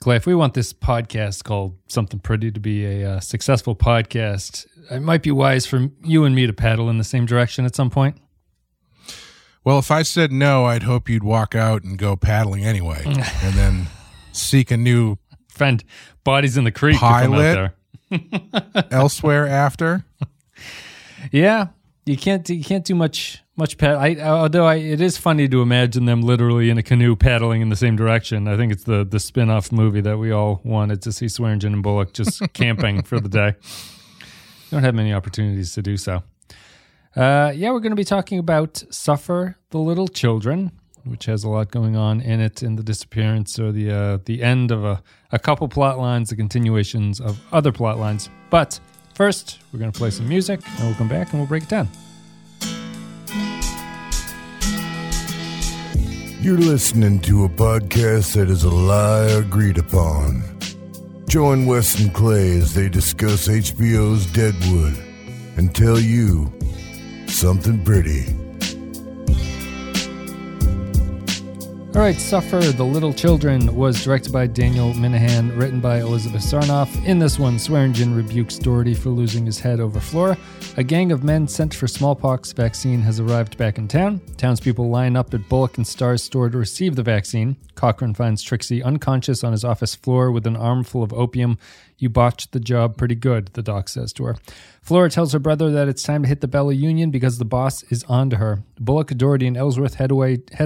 Clay, if we want this podcast called Something Pretty to be a successful podcast, it might be wise for you and me to paddle in the same direction at some point. Well, if I said no, I'd hope you'd walk out and go paddling anyway, and then seek a new friend. Bodies in the creek. Pilot elsewhere after. Yeah, you can't do much paddling. Although it is funny to imagine them literally in a canoe paddling in the same direction. I think it's the spin-off movie that we all wanted to see, Swearengen and Bullock just camping for the day. Don't have many opportunities to do so. We're going to be talking about Suffer the Little Children, which has a lot going on in it, in the disappearance or the end of a couple plot lines, the continuations of other plot lines. But first, we're going to play some music, and we'll come back and we'll break it down. You're listening to a podcast that is a lie agreed upon. Join Wes and Clay as they discuss HBO's Deadwood and tell you something pretty. All right, Suffer the Little Children was directed by Daniel Minahan, written by Elizabeth Sarnoff. In this one, Swearengen rebukes Doherty for losing his head over Flora. A gang of men sent for smallpox vaccine has arrived back in town. Townspeople line up at Bullock and Star's store to receive the vaccine. Cochran finds Trixie unconscious on his office floor with an armful of opium. You botched the job pretty good, the doc says to her. Flora tells her brother that it's time to hit the Bella Union because the boss is on to her. Bullock, Doherty, and Ellsworth head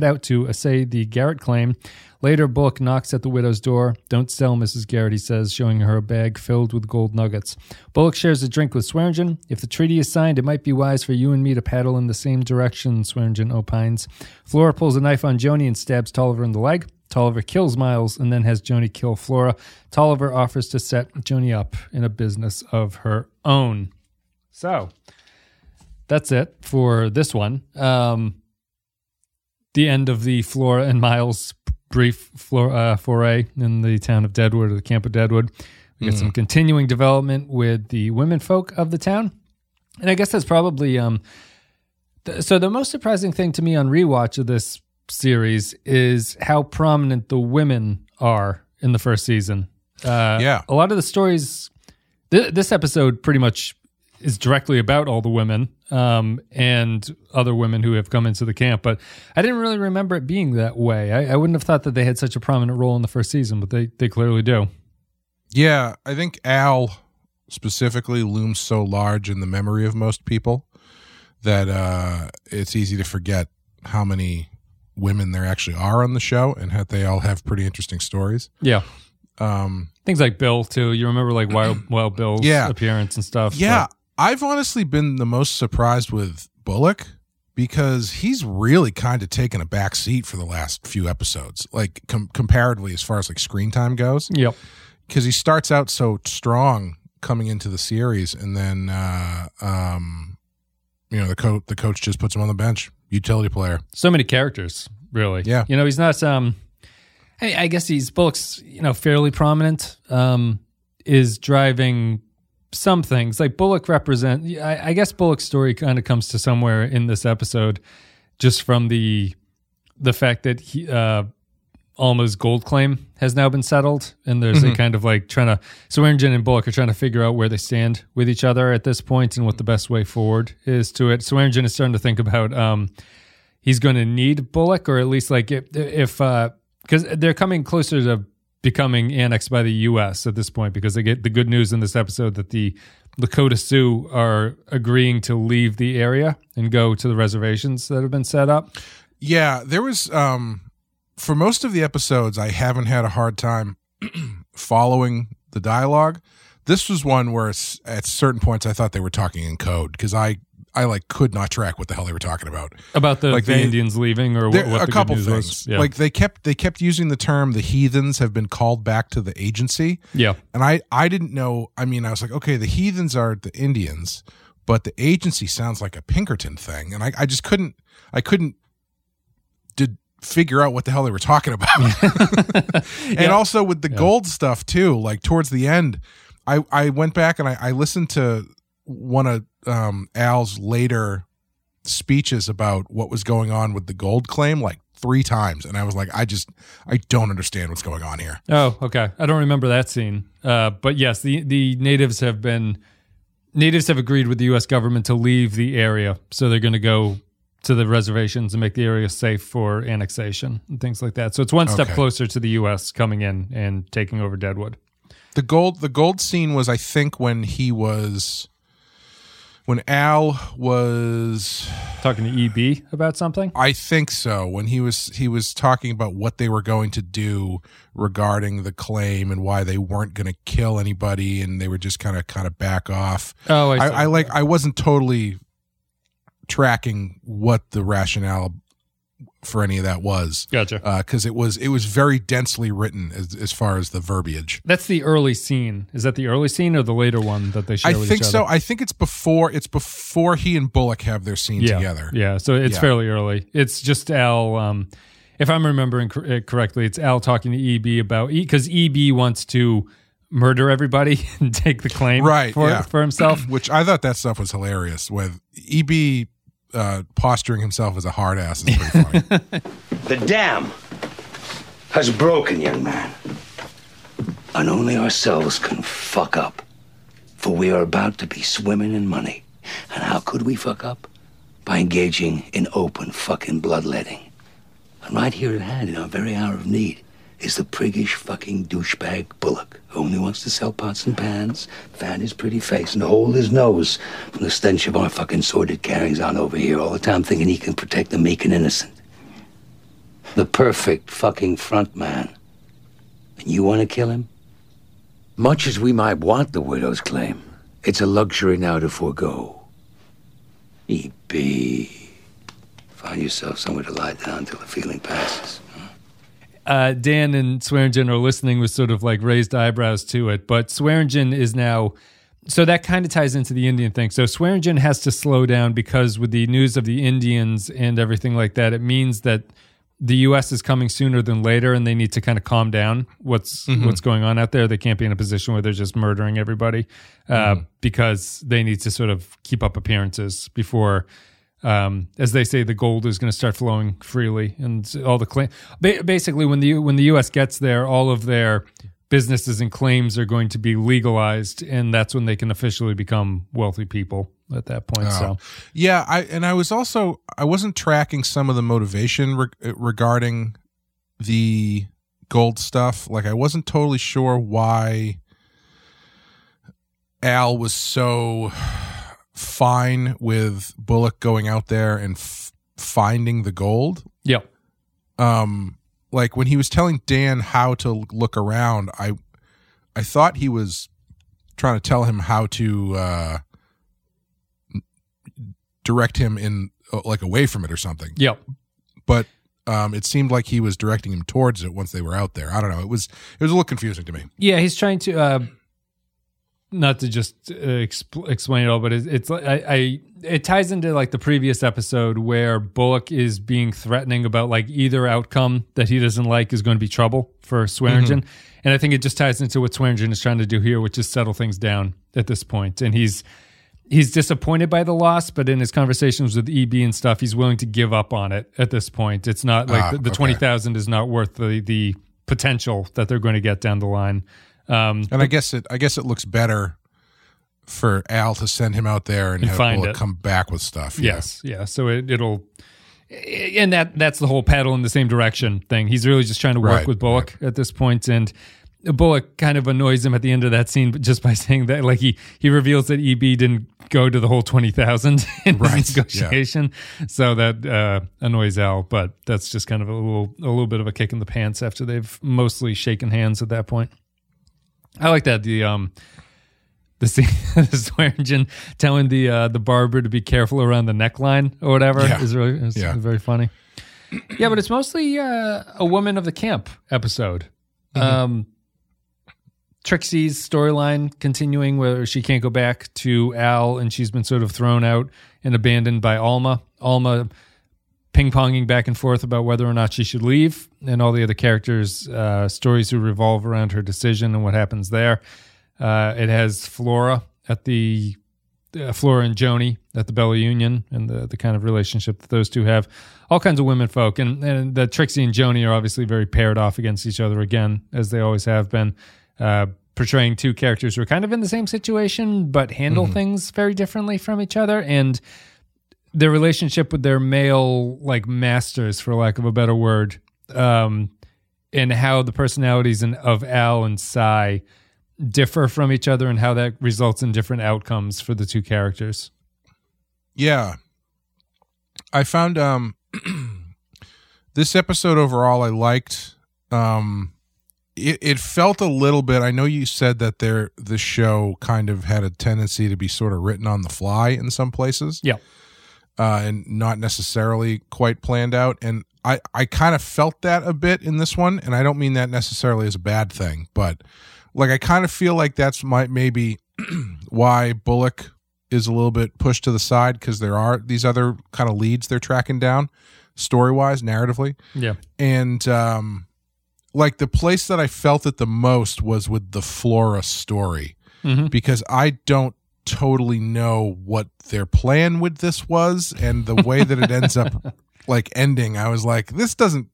out to assay the Garrett claim. Later, Bullock knocks at the widow's door. "Don't sell, Mrs. Garrett," he says, showing her a bag filled with gold nuggets. Bullock shares a drink with Swearengen. "If the treaty is signed, it might be wise for you and me to paddle in the same direction," Swearengen opines. Flora pulls a knife on Joanie and stabs Tolliver in the leg. Tolliver kills Miles and then has Joanie kill Flora. Tolliver offers to set Joanie up in a business of her own. So that's it for this one. The end of the Flora and Miles brief foray in the town of Deadwood, or the camp of Deadwood. We get some continuing development with the women folk of the town. And I guess that's probably... So the most surprising thing to me on rewatch of this series is how prominent the women are in the first season. A lot of the stories, this episode pretty much is directly about all the women and other women who have come into the camp, but I didn't really remember it being that way. I wouldn't have thought that they had such a prominent role in the first season, but they clearly do. Yeah, I think Al specifically looms so large in the memory of most people that it's easy to forget how many women there actually are on the show and how they all have pretty interesting stories. Yeah. Things like Bill too. You remember like Wild Bill's appearance and stuff. Yeah. But I've honestly been the most surprised with Bullock because he's really kind of taken a back seat for the last few episodes, like comparatively as far as like screen time goes. Yep. Because he starts out so strong coming into the series, and then the coach just puts him on the bench. Utility player. So many characters, really. Yeah. You know, he's not, I guess he's Bullock's, fairly prominent, is driving some things. Like Bullock I guess Bullock's story kind of comes to somewhere in this episode just from the fact that he, Alma's gold claim has now been settled, and there's a kind of like Swearengen and Bullock are trying to figure out where they stand with each other at this point and what the best way forward is to it. Swearengen is starting to think about he's going to need Bullock, or at least like if because they're coming closer to becoming annexed by the U.S. at this point, because they get the good news in this episode that the Lakota Sioux are agreeing to leave the area and go to the reservations that have been set up. Yeah, there was... For most of the episodes, I haven't had a hard time following the dialogue. This was one where at certain points I thought they were talking in code because I like could not track what the hell they were talking about. About the Indians leaving, or what a couple things. Yeah. Like they kept using the term "the heathens have been called back to the agency." Yeah, and I didn't know. I mean, I was like, okay, the heathens are the Indians, but the agency sounds like a Pinkerton thing, and I just couldn't. Figure out what the hell they were talking about. And also with the gold stuff too, like towards the end, I went back and I listened to one of Al's later speeches about what was going on with the gold claim, like three times, and I was like, I don't understand what's going on here. Oh, okay. I don't remember that scene. But yes, the natives have agreed with the U.S. government to leave the area, so they're going to go to the reservations and make the area safe for annexation and things like that. So it's one step closer to the U.S. coming in and taking over Deadwood. The gold scene was, I think, when Al was talking to E.B. about something? I think so. When he was talking about what they were going to do regarding the claim and why they weren't going to kill anybody and they were just kind of back off. Oh, I see. I wasn't totally tracking what the rationale for any of that was. Gotcha. Because it was very densely written as far as the verbiage. That's the early scene. Is that the early scene or the later one that they share with each other? I think so. I think it's before he and Bullock have their scene together. Yeah, so it's fairly early. It's just Al, if I'm remembering correctly, it's Al talking to E.B. about, because E.B. wants to murder everybody and take the claim for himself. Which I thought that stuff was hilarious with E.B., posturing himself as a hard ass is pretty funny. The dam has broken, young man, and only ourselves can fuck up, for we are about to be swimming in money. And how could we fuck up? By engaging in open fucking bloodletting. And right here at hand, in our very hour of need, is the priggish fucking douchebag Bullock, who only wants to sell pots and pans, fan his pretty face, and hold his nose from the stench of our fucking sordid carryings on over here all the time, thinking he can protect the meek and innocent. The perfect fucking front man. And you want to kill him? Much as we might want the widow's claim, it's a luxury now to forego. E.B., find yourself somewhere to lie down till the feeling passes. Dan and Swearengen are listening with sort of like raised eyebrows to it, but Swearengen is now, so that kind of ties into the Indian thing. So Swearengen has to slow down because with the news of the Indians and everything like that, it means that the U.S. is coming sooner than later, and they need to kind of calm down what's going on out there. They can't be in a position where they're just murdering everybody because they need to sort of keep up appearances before. As they say, the gold is going to start flowing freely, and all the claim. Basically, when the U.S. gets there, all of their businesses and claims are going to be legalized, and that's when they can officially become wealthy people at that point. I wasn't tracking some of the motivation regarding the gold stuff. Like, I wasn't totally sure why Al was so fine with Bullock going out there and finding the gold. Yep. Like when he was telling Dan how to look around, I thought he was trying to tell him how to direct him in like away from it or something. Yep. But it seemed like he was directing him towards it once they were out there. I don't know. It was a little confusing to me. Yeah, he's trying to not to just explain it all, but it ties into like the previous episode where Bullock is being threatening about like either outcome that he doesn't like is going to be trouble for Swearengen. Mm-hmm. And I think it just ties into what Swearengen is trying to do here, which is settle things down at this point. And he's disappointed by the loss, but in his conversations with E.B. and stuff, he's willing to give up on it at this point. It's not like the 20,000 is not worth the potential that they're going to get down the line. And I guess it looks better for Al to send him out there and have Bullock come back with stuff. Yes, yeah. So that's the whole paddle in the same direction thing. He's really just trying to work with Bullock at this point, and Bullock kind of annoys him at the end of that scene, but just by saying that, like he reveals that E.B. didn't go to the whole 20,000 in his negotiation, so that annoys Al. But that's just kind of a little bit of a kick in the pants after they've mostly shaken hands at that point. I like that the scene, the Swearengen telling the barber to be careful around the neckline or whatever is very funny. Yeah, but it's mostly a woman of the camp episode. Mm-hmm. Trixie's storyline continuing where she can't go back to Al, and she's been sort of thrown out and abandoned by Alma. Alma ping-ponging back and forth about whether or not she should leave, and all the other characters' stories who revolve around her decision and what happens there. It has Flora at the Flora and Joanie at the Bella Union and the kind of relationship that those two have. All kinds of women folk. And the Trixie and Joanie are obviously very paired off against each other again, as they always have been, portraying two characters who are kind of in the same situation but handle things very differently from each other. And their relationship with their male like masters, for lack of a better word, and how the personalities of Al and Cy differ from each other and how that results in different outcomes for the two characters. Yeah. I found this episode overall I liked. It felt a little bit, I know you said that the show kind of had a tendency to be sort of written on the fly in some places. Yeah. And not necessarily quite planned out. And I kind of felt that a bit in this one, and I don't mean that necessarily as a bad thing, but like I kind of feel like that's maybe why Bullock is a little bit pushed to the side, because there are these other kind of leads they're tracking down story-wise, narratively. Yeah. And like the place that I felt it the most was with the Flora story, because I don't totally know what their plan with this was, and the way that it ends up like ending, I was like, this doesn't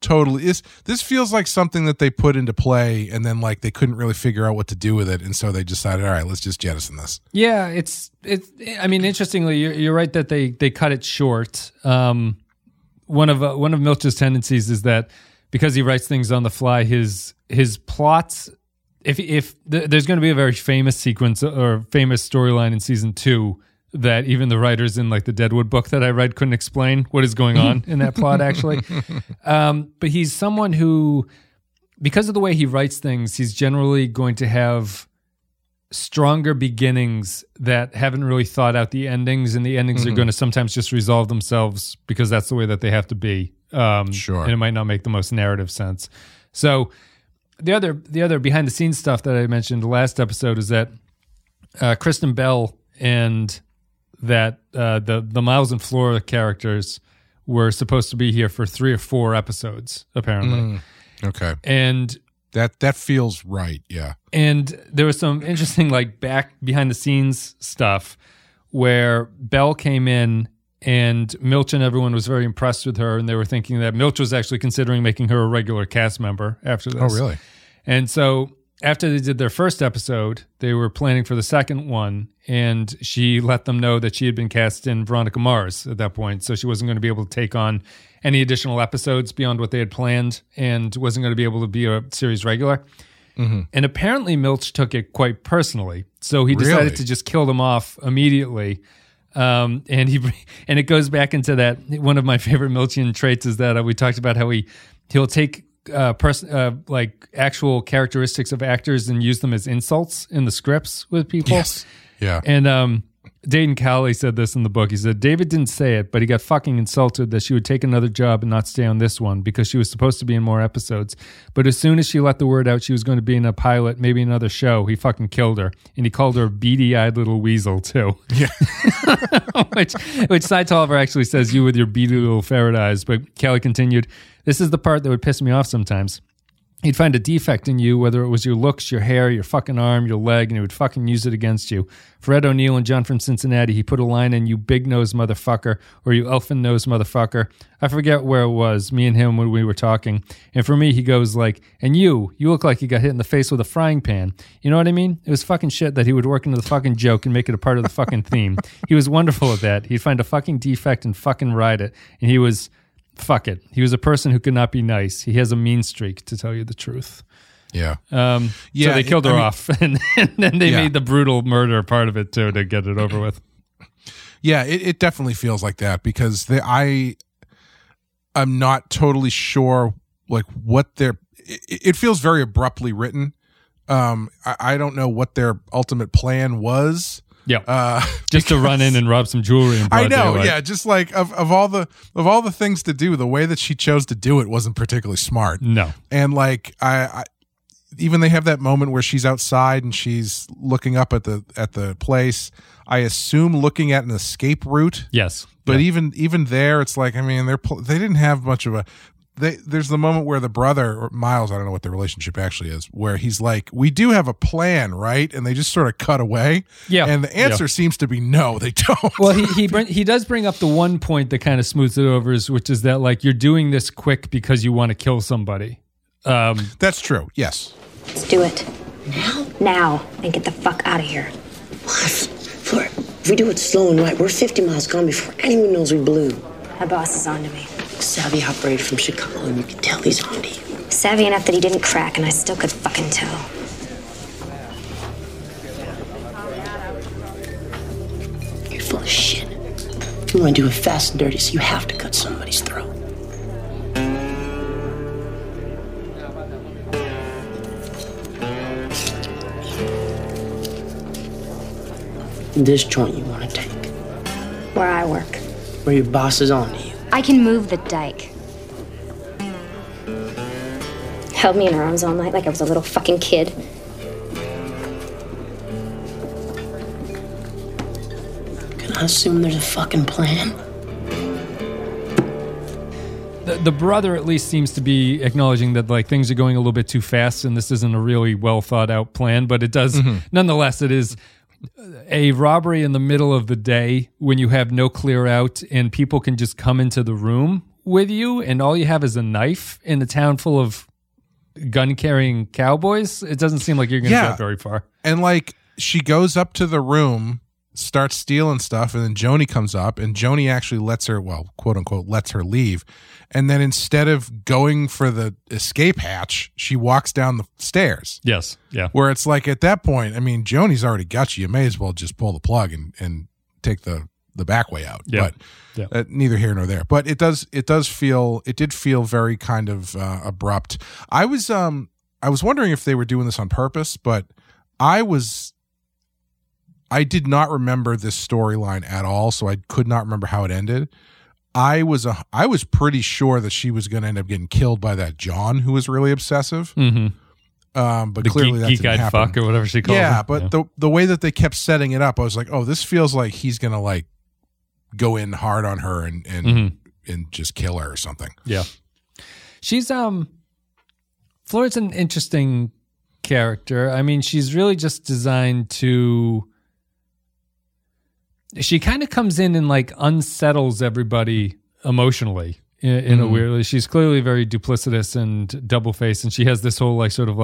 totally is. This feels like something that they put into play and then like they couldn't really figure out what to do with it, and so they decided, all right, let's just jettison this. Yeah, it's. I mean, interestingly, you're right that they cut it short. One of Milch's tendencies is that because he writes things on the fly, his plots. If there's going to be a very famous sequence or famous storyline in season 2 that even the writers in like the Deadwood book that I read couldn't explain what is going on in that plot, actually. But he's someone who, because of the way he writes things, he's generally going to have stronger beginnings that haven't really thought out the endings, and the endings are going to sometimes just resolve themselves because that's the way that they have to be. Sure. And it might not make the most narrative sense. So the other behind the scenes stuff that I mentioned last episode is that Kristen Bell and that the Miles and Flora characters were supposed to be here for 3 or 4 episodes, apparently. Okay. And that feels right, yeah. And there was some interesting like back behind the scenes stuff where Bell came in and Milch and everyone was very impressed with her, and they were thinking that Milch was actually considering making her a regular cast member after this. Oh, really? And so after they did their first episode, they were planning for the second one, and she let them know that she had been cast in Veronica Mars at that point, so she wasn't going to be able to take on any additional episodes beyond what they had planned and wasn't going to be able to be a series regular. And apparently Milch took it quite personally, so he decided to just kill them off immediately. And it goes back into that. One of my favorite Milchian traits is that we talked about how he'll take like actual characteristics of actors and use them as insults in the scripts with people. Yes. Yeah. And Dane Cowley said this in the book. He said, David didn't say it, but he got fucking insulted that she would take another job and not stay on this one because she was supposed to be in more episodes. But as soon as she let the word out she was going to be in a pilot, maybe another show, he fucking killed her. And he called her a beady-eyed little weasel, too. Yeah. which Cy Tolliver actually says, you with your beady little ferret eyes. But Cowley continued, this is the part that would piss me off sometimes. He'd find a defect in you, whether it was your looks, your hair, your fucking arm, your leg, and he would fucking use it against you. Fred O'Neill and John from Cincinnati, he put a line in, you big-nosed motherfucker, or you elfin-nosed motherfucker. I forget where it was, me and him when we were talking. And for me, he goes like, and you look like you got hit in the face with a frying pan. You know what I mean? It was fucking shit that he would work into the fucking joke and make it a part of the fucking theme. He was wonderful at that. He'd find a fucking defect and fucking ride it. And he was... fuck it. He was a person who could not be nice. He has a mean streak, to tell you the truth. Yeah. So they killed her off, and then they made the brutal murder part of it, too, to get it over with. Yeah, it definitely feels like that, because I'm not totally sure like what their... It feels very abruptly written. I don't know what their ultimate plan was. Yeah, just to run in and rob some jewelry. And I know, daylight. Yeah, just like of all the things to do, the way that she chose to do it wasn't particularly smart. No, and like I even they have that moment where she's outside and she's looking up at the place. I assume looking at an escape route. Yes, but even there, it's like, I mean, they didn't have much of a. there's the moment where the brother, or Miles, I don't know what their relationship actually is, where he's like, we do have a plan, right? And they just sort of cut away. Yeah. And the answer seems to be no, they don't. Well, he does bring up the one point that kind of smooths it over, which is that, like, you're doing this quick because you want to kill somebody. That's true, yes. Let's do it. Now? Now, and get the fuck out of here. What? Flora, if we do it slow and right, we're 50 miles gone before anyone knows we blew. My boss is on to me. Savvy operator from Chicago, and you can tell he's on to you. Savvy enough that he didn't crack, and I still could fucking tell. You're full of shit. You want to do it fast and dirty, so you have to cut somebody's throat. This joint you want to take. Where I work. Where your boss is on to you. I can move the dike. Held me in her arms all night like I was a little fucking kid. Can I assume there's a fucking plan? The brother at least seems to be acknowledging that, like, things are going a little bit too fast and this isn't a really well thought out plan, but it does, nonetheless, it is a robbery in the middle of the day when you have no clear out and people can just come into the room with you and all you have is a knife in a town full of gun-carrying cowboys. It doesn't seem like you're going to get very far. And, like, she goes up to the room, starts stealing stuff, and then Joanie comes up, and Joanie actually lets her, well, quote-unquote, lets her leave. And then instead of going for the escape hatch, she walks down the stairs. Yes, yeah. Where it's like, at that point, I mean, Joanie's already got you. You may as well just pull the plug and take the back way out. Yeah. But neither here nor there. But it did feel very kind of abrupt. I was wondering if they were doing this on purpose, but I did not remember this storyline at all, so I could not remember how it ended. I was pretty sure that she was going to end up getting killed by that John, who was really obsessive. Mm-hmm. But the clearly that didn't happen. Fuck or whatever she called him. Yeah, but the way that they kept setting it up, I was like, oh, this feels like he's going to, like, go in hard on her and just kill her or something. Yeah, she's Flora's an interesting character. I mean, she's really just designed to. She kind of comes in and, like, unsettles everybody emotionally in a weird way. She's clearly very duplicitous and double-faced, and she has this whole, like, sort of,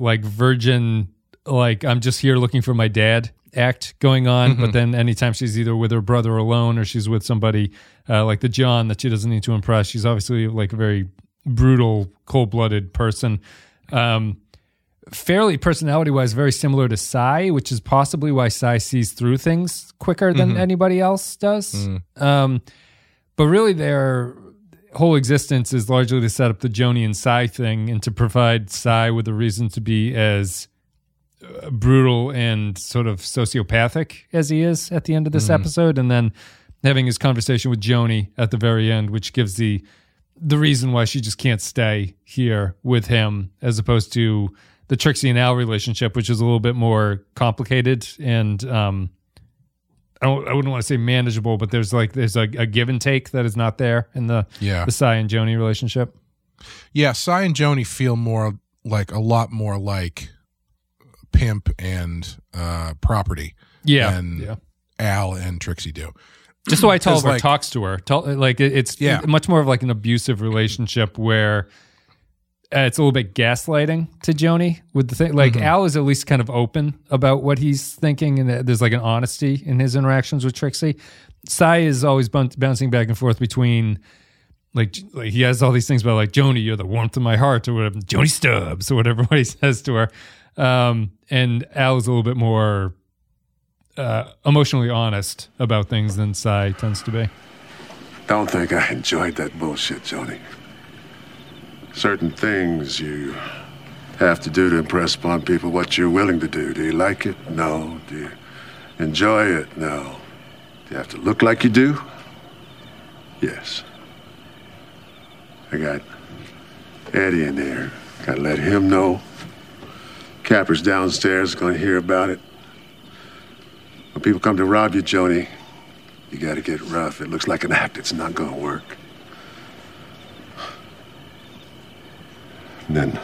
like virgin, like, I'm just here looking for my dad act going on. Mm-hmm. But then anytime she's either with her brother alone or she's with somebody like the John that she doesn't need to impress, she's obviously, like, a very brutal, cold-blooded person. Fairly personality-wise, very similar to Cy, which is possibly why Cy sees through things quicker than anybody else does. Mm-hmm. But really their whole existence is largely to set up the Joanie and Cy thing and to provide Cy with a reason to be as brutal and sort of sociopathic as he is at the end of this episode, and then having his conversation with Joanie at the very end, which gives the reason why she just can't stay here with him, as opposed to the Trixie and Al relationship, which is a little bit more complicated and I wouldn't want to say manageable, but there's a give and take that is not there in the Cy and Joanie relationship. Yeah, Cy and Joanie feel more like a lot more like pimp and property than Al and Trixie do. Just the way Tolliver talks to her, like it's much more of like an abusive relationship where. It's a little bit gaslighting to Joanie with the thing. Like Al is at least kind of open about what he's thinking, and there's like an honesty in his interactions with Trixie. Cy is always bouncing back and forth between, like he has all these things about, like, Joanie, you're the warmth of my heart, or whatever, Joanie Stubbs, or whatever he says to her. And Al is a little bit more emotionally honest about things than Cy tends to be. Don't think I enjoyed that bullshit, Joanie. Certain things you have to do to impress upon people what you're willing to do. Do you like it? No. Do you enjoy it? No. Do you have to look like you do? Yes. I got Eddie in there. Gotta let him know. Capper's downstairs, gonna hear about it. When people come to rob you, Joanie, you gotta get rough. It looks like an act. It's not gonna work. And then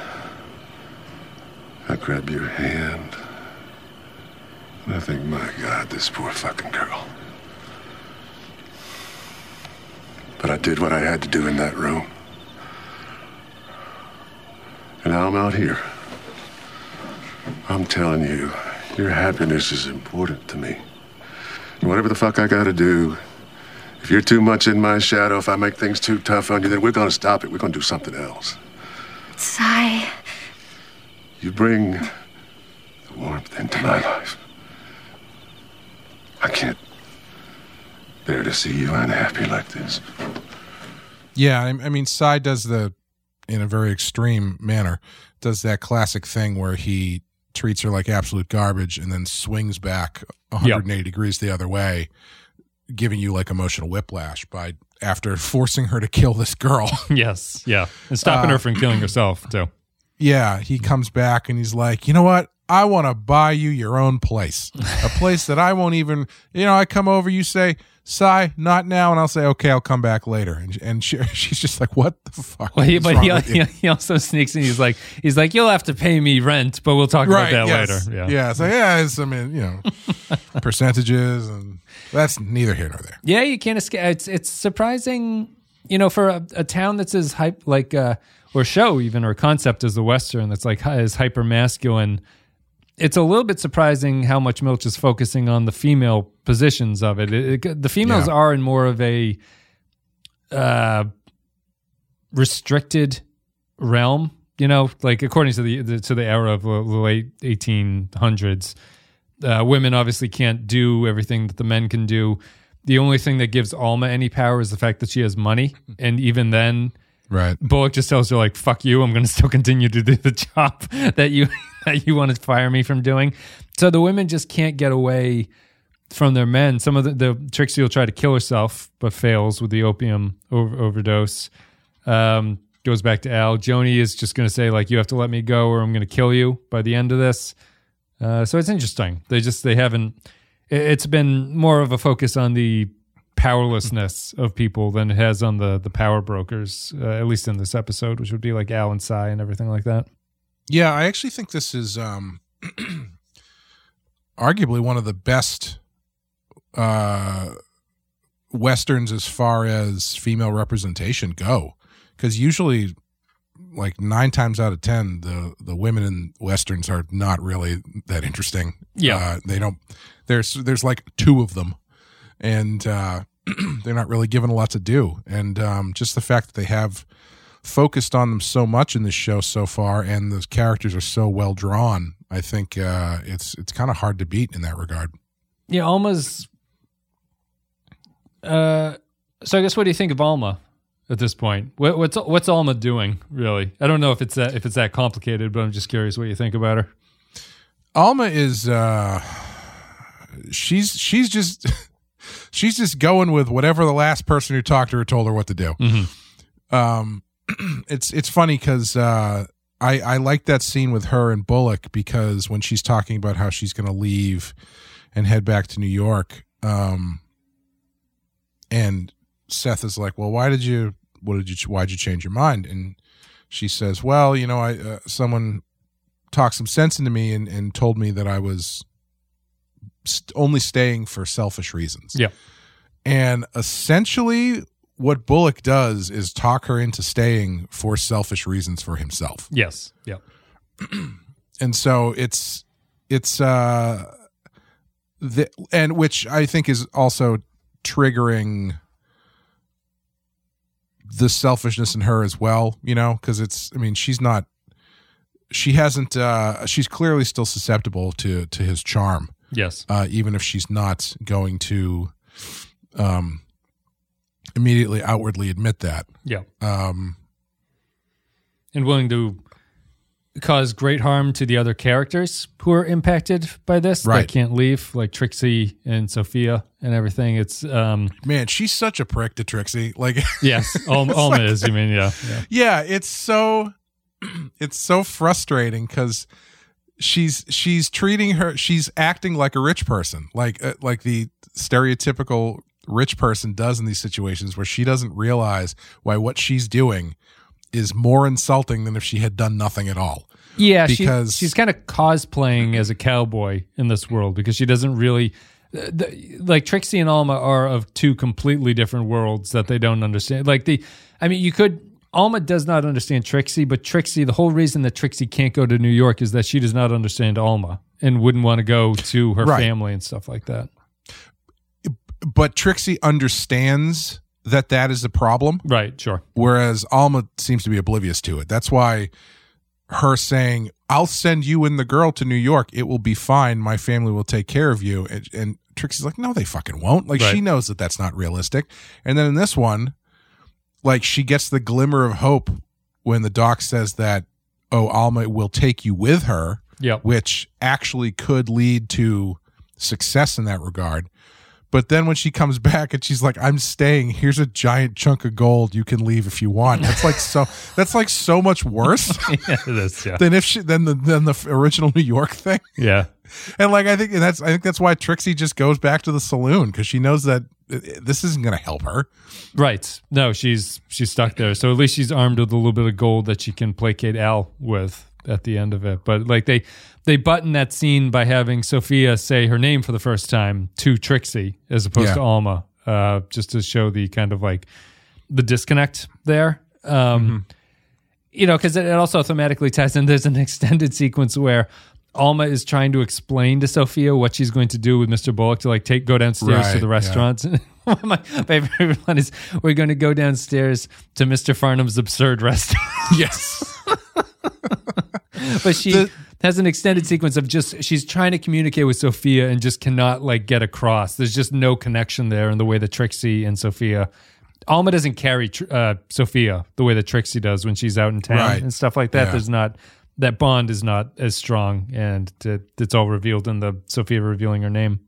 I grab your hand, and I think, my God, this poor fucking girl. But I did what I had to do in that room. And now I'm out here. I'm telling you, your happiness is important to me. And whatever the fuck I gotta do, if you're too much in my shadow, if I make things too tough on you, then we're gonna stop it. We're gonna do something else. Cy. You bring the warmth into my life. I can't bear to see you unhappy like this. Yeah, I mean, Cy does the, in a very extreme manner, does that classic thing where he treats her like absolute garbage and then swings back 180 degrees the other way, giving you like emotional whiplash by after forcing her to kill this girl. Yes, yeah. And stopping her from killing herself, too. Yeah, he comes back and he's like, you know what? I want to buy you your own place, a place that I won't even, you know, I come over, you say, Cy, not now. And I'll say, okay, I'll come back later. And she's just like, what the fuck? Well, he also sneaks in. He's like, you'll have to pay me rent, but we'll talk about that later. Yeah. Yeah. So yeah, it's, I mean, you know, percentages, and that's neither here nor there. Yeah. You can't escape. It's surprising, you know, for a town that's as hype, like, or show even, or concept as the Western, that's like as hyper masculine. It's a little bit surprising how much Milch is focusing on the female positions of it. The females are in more of a restricted realm, you know, like according to the era of the late 1800s. Women obviously can't do everything that the men can do. The only thing that gives Alma any power is the fact that she has money, and even then, right, Bullock just tells her, like, fuck you, I'm going to still continue to do the job that you want to fire me from doing. So the women just can't get away from their men. Some of the Trixie will try to kill herself, but fails with the opium overdose. Goes back to Al. Joanie is just going to say, like, you have to let me go or I'm going to kill you by the end of this. So it's interesting. They haven't, it's been more of a focus on the powerlessness of people than it has on the power brokers, at least in this episode, which would be like Al and Cy and everything like that. Yeah, I actually think this is arguably one of the best Westerns as far as female representation go, because usually, like 9 times out of 10, the women in Westerns are not really that interesting. Yeah, they don't. There's like 2 of them, and they're not really given a lot to do. And just the fact that they have focused on them so much in this show so far, and the characters are so well drawn, I think it's kind of hard to beat in that regard. Yeah, Alma's... so I guess, what do you think of Alma at this point? What's Alma doing, really? I don't know if it's that complicated, but I'm just curious what you think about her. Alma is... she's just... She's just going with whatever the last person who talked to her told her what to do. Mm-hmm. It's funny because I like that scene with her and Bullock, because when she's talking about how she's going to leave and head back to New York, and Seth is like, "Well, why'd you change your mind?" And she says, "Well, you know, someone talked some sense into me and told me that I was only staying for selfish reasons." Yeah. And essentially what Bullock does is talk her into staying for selfish reasons for himself. Yes. Yeah. And so it's which I think is also triggering the selfishness in her as well, you know, because she's clearly still susceptible to his charm. Yes. Even if she's not going to immediately outwardly admit that. Yeah. And willing to cause great harm to the other characters who are impacted by this. Right. They can't leave, like Trixie and Sophia and everything. It's man, she's such a prick to Trixie. Like, yes, Alma is. You mean, yeah. Yeah, it's so frustrating because she's treating her, she's acting like a rich person, like the stereotypical rich person does in these situations, where she doesn't realize why what she's doing is more insulting than if she had done nothing at all. Yeah, because she's kind of cosplaying as a cowboy in this world, because she doesn't really like Trixie and Alma are of two completely different worlds that they don't understand. Like Alma does not understand Trixie, but Trixie, the whole reason that Trixie can't go to New York is that she does not understand Alma and wouldn't want to go to her family and stuff like that. But Trixie understands that is the problem. Right, sure. Whereas Alma seems to be oblivious to it. That's why her saying, I'll send you and the girl to New York. It will be fine. My family will take care of you. And Trixie's like, no, they fucking won't. Like, She knows that that's not realistic. And then in this one, like, she gets the glimmer of hope when the doc says that, oh, Alma will take you with her, which actually could lead to success in that regard. But then when she comes back and she's like, I'm staying, here's a giant chunk of gold, you can leave if you want. That's like so much worse than the original New York thing. Yeah. And like, I think that's why Trixie just goes back to the saloon, because she knows that this isn't going to help her. Right. No, she's stuck there. So at least she's armed with a little bit of gold that she can placate Al with at the end of it. But like they button that scene by having Sophia say her name for the first time to Trixie as opposed to Alma, just to show the kind of like the disconnect there. You know, because it also thematically ties in. There's an extended sequence where Alma is trying to explain to Sophia what she's going to do with Mr. Bullock to like go downstairs to the restaurant. Yeah. My favorite one is, we're going to go downstairs to Mr. Farnum's absurd restaurant. Yes. But she has an extended sequence of just, she's trying to communicate with Sophia and just cannot like get across. There's just no connection there in the way that Trixie and Sophia, Alma doesn't carry Sophia the way that Trixie does when she's out in town and stuff like that. Yeah. There's not, that bond is not as strong, and it's all revealed in the Sophia revealing her name.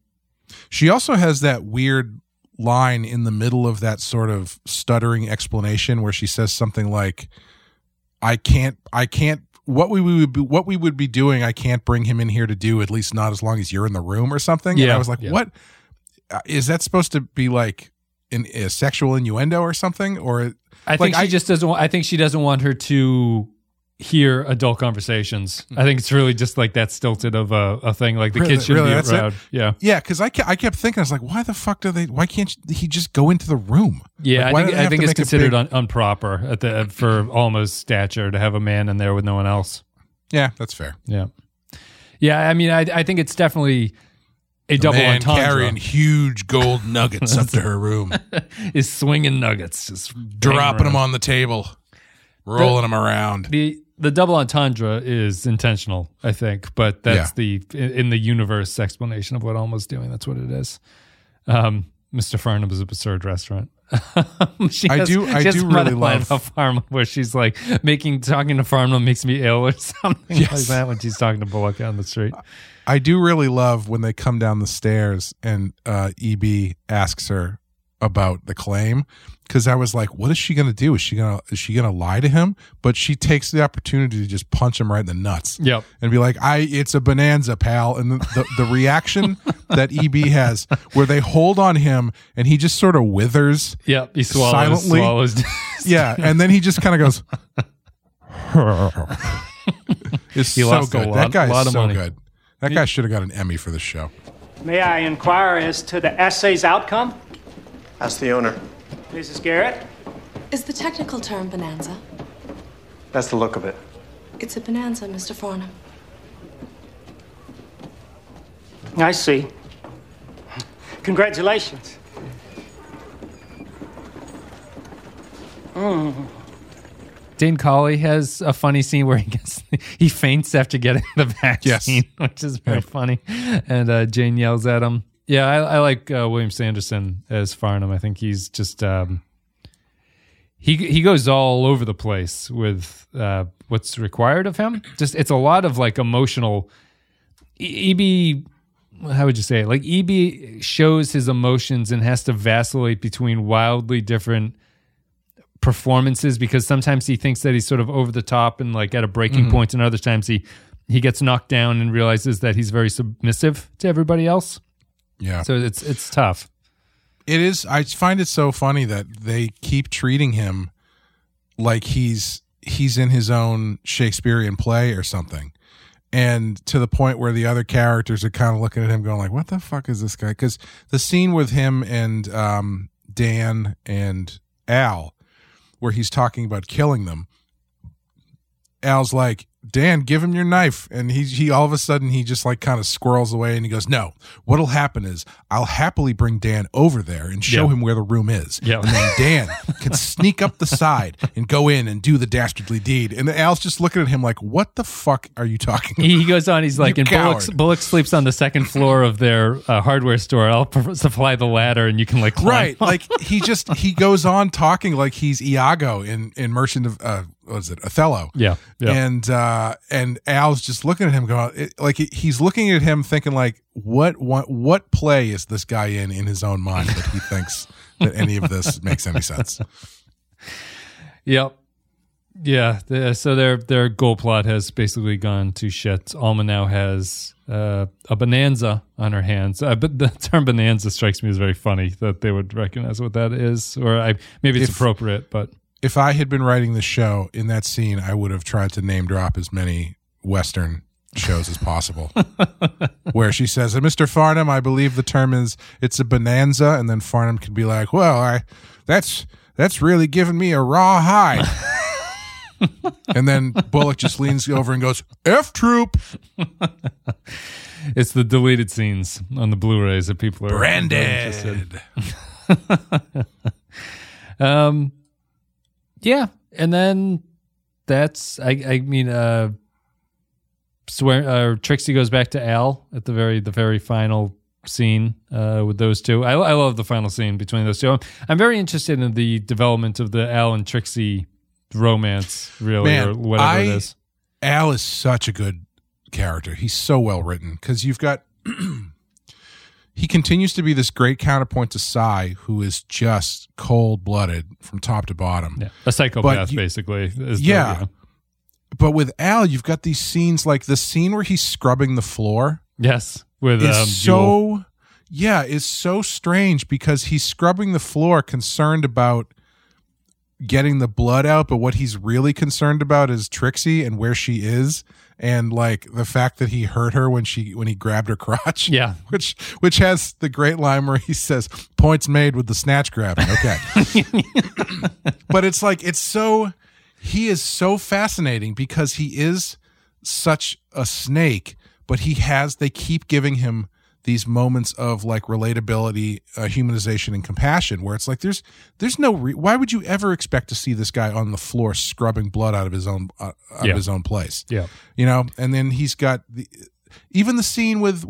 She also has that weird line in the middle of that sort of stuttering explanation where she says something like, I can't, what we would be doing, I can't bring him in here to do, at least not as long as you're in the room or something. Yeah, and I was like, what? Is that supposed to be like a sexual innuendo or something? Or I think she doesn't want her to hear adult conversations. I think it's really just like that stilted of a thing. Like the kids shouldn't be around. Yeah. Because I kept thinking, I was like, why can't he just go into the room? Yeah. Like, I think it's considered improper for Alma's stature to have a man in there with no one else. Yeah, that's fair. Yeah. Yeah. I mean, I think it's definitely a double entendre. Carrying huge gold nuggets up to her room is swinging nuggets, just dropping them on the table, rolling them around. The double entendre is intentional, I think, but that's in the universe explanation of what Alma's doing. That's what it is. Mr. Farnum is an absurd restaurant. I do really love Farnum, where she's like talking to Farnum makes me ill or something like that when she's talking to Bullock on the street. I do really love when they come down the stairs and E.B. asks her about the claim, because I was like, what is she going to do? Is she going to lie to him? But she takes the opportunity to just punch him right in the nuts. Yep. And be like, it's a bonanza, pal. And the reaction that EB has, where they hold on him and he just sort of withers. Yep. He silently swallows. Yeah. And then he just kind of goes, it's so good. That guy is so good. That guy should have got an Emmy for this show. May I inquire as to the essay's outcome? Ask the owner. Mrs. Garrett? Is the technical term bonanza? That's the look of it. It's a bonanza, Mr. Farnum. I see. Congratulations. Dane Cowley has a funny scene where he faints after getting the vaccine, which is very funny. And Jane yells at him. Yeah, I like William Sanderson as Farnum. I think he's just he goes all over the place with what's required of him. Just it's a lot of like emotional. E.B., how would you say it? Like E.B. shows his emotions and has to vacillate between wildly different performances, because sometimes he thinks that he's sort of over the top and like at a breaking point, and other times he gets knocked down and realizes that he's very submissive to everybody else. Yeah. So it's tough. It is. I find it so funny that they keep treating him like he's he's in his own Shakespearean play or something. And to the point where the other characters are kind of looking at him going like, what the fuck is this guy? Because the scene with him and Dan and Al, where he's talking about killing them, Al's like, Dan, give him your knife. And he all of a sudden, he just like kind of squirrels away and he goes, no, what'll happen is I'll happily bring Dan over there and show him where the room is. Yeah. And then Dan can sneak up the side and go in and do the dastardly deed. And Al's just looking at him like, what the fuck are you talking about? He goes on, he's like, and Bullock sleeps on the second floor of their hardware store. I'll supply the ladder and you can like climb. Right. Like he goes on talking like he's Iago in Merchant of, was it Othello? Yeah. And Al's just looking at him going like he's looking at him thinking like what play is this guy in his own mind that he thinks that any of this makes any sense. Yep. Yeah. So their goal plot has basically gone to shit. Alma now has a bonanza on her hands. But the term bonanza strikes me as very funny that they would recognize what that is, or maybe it's appropriate, but. If I had been writing the show in that scene, I would have tried to name drop as many Western shows as possible. Where she says, Mr. Farnum, I believe the term is, it's a bonanza. And then Farnum could be like, well, that's really giving me a raw hide. And then Bullock just leans over and goes, F Troop. It's the deleted scenes on the Blu-rays that people are branded. Yeah, and then that's Trixie goes back to Al at the very final scene with those two. I love the final scene between those two. I'm very interested in the development of the Al and Trixie romance, really, or whatever it is. Al is such a good character. He's so well written because you've got he continues to be this great counterpoint to Cy, who is just cold-blooded from top to bottom. Yeah. A psychopath, basically. But with Al, you've got these scenes, like the scene where he's scrubbing the floor. Yes. Is so strange because he's scrubbing the floor concerned about getting the blood out, but what he's really concerned about is Trixie and where she is, and like the fact that he hurt her when he grabbed her crotch. Yeah, which has the great line where he says, "Points made with the snatch grabbing." Okay, but it's like he is so fascinating because he is such a snake, but they keep giving him these moments of like relatability, humanization, and compassion, where it's like there's no why would you ever expect to see this guy on the floor scrubbing blood out of his own of his own place? Yeah, you know. And then he's got even the scene with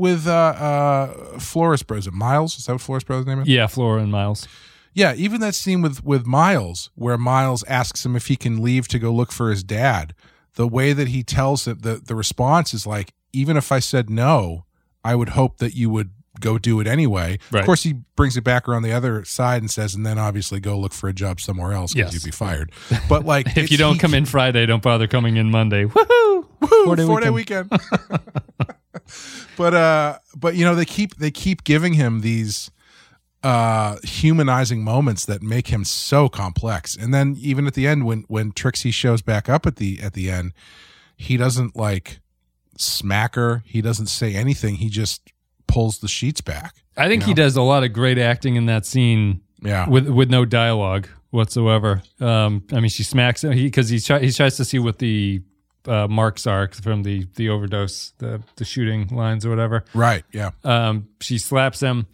Flora's brother, Miles. Is that what Flora's brother's name is? Yeah, Flora and Miles. Yeah, even that scene with Miles, where Miles asks him if he can leave to go look for his dad. The way that he tells him, the response is like, even if I said no, I would hope that you would go do it anyway. Right. Of course, he brings it back around the other side and says, and then obviously go look for a job somewhere else because you'd be fired. But like, if you don't come in Friday, don't bother coming in Monday. Woohoo! Woo! Four-day weekend. But you know, they keep giving him these humanizing moments that make him so complex. And then even at the end, when Trixie shows back up at the end, he doesn't like smack her. He doesn't say anything. He just pulls the sheets back. I think he does a lot of great acting in that scene. Yeah, with no dialogue whatsoever. I mean, she smacks him because he tries to see what the marks are from the overdose, the shooting lines or whatever. Right. Yeah. She slaps him.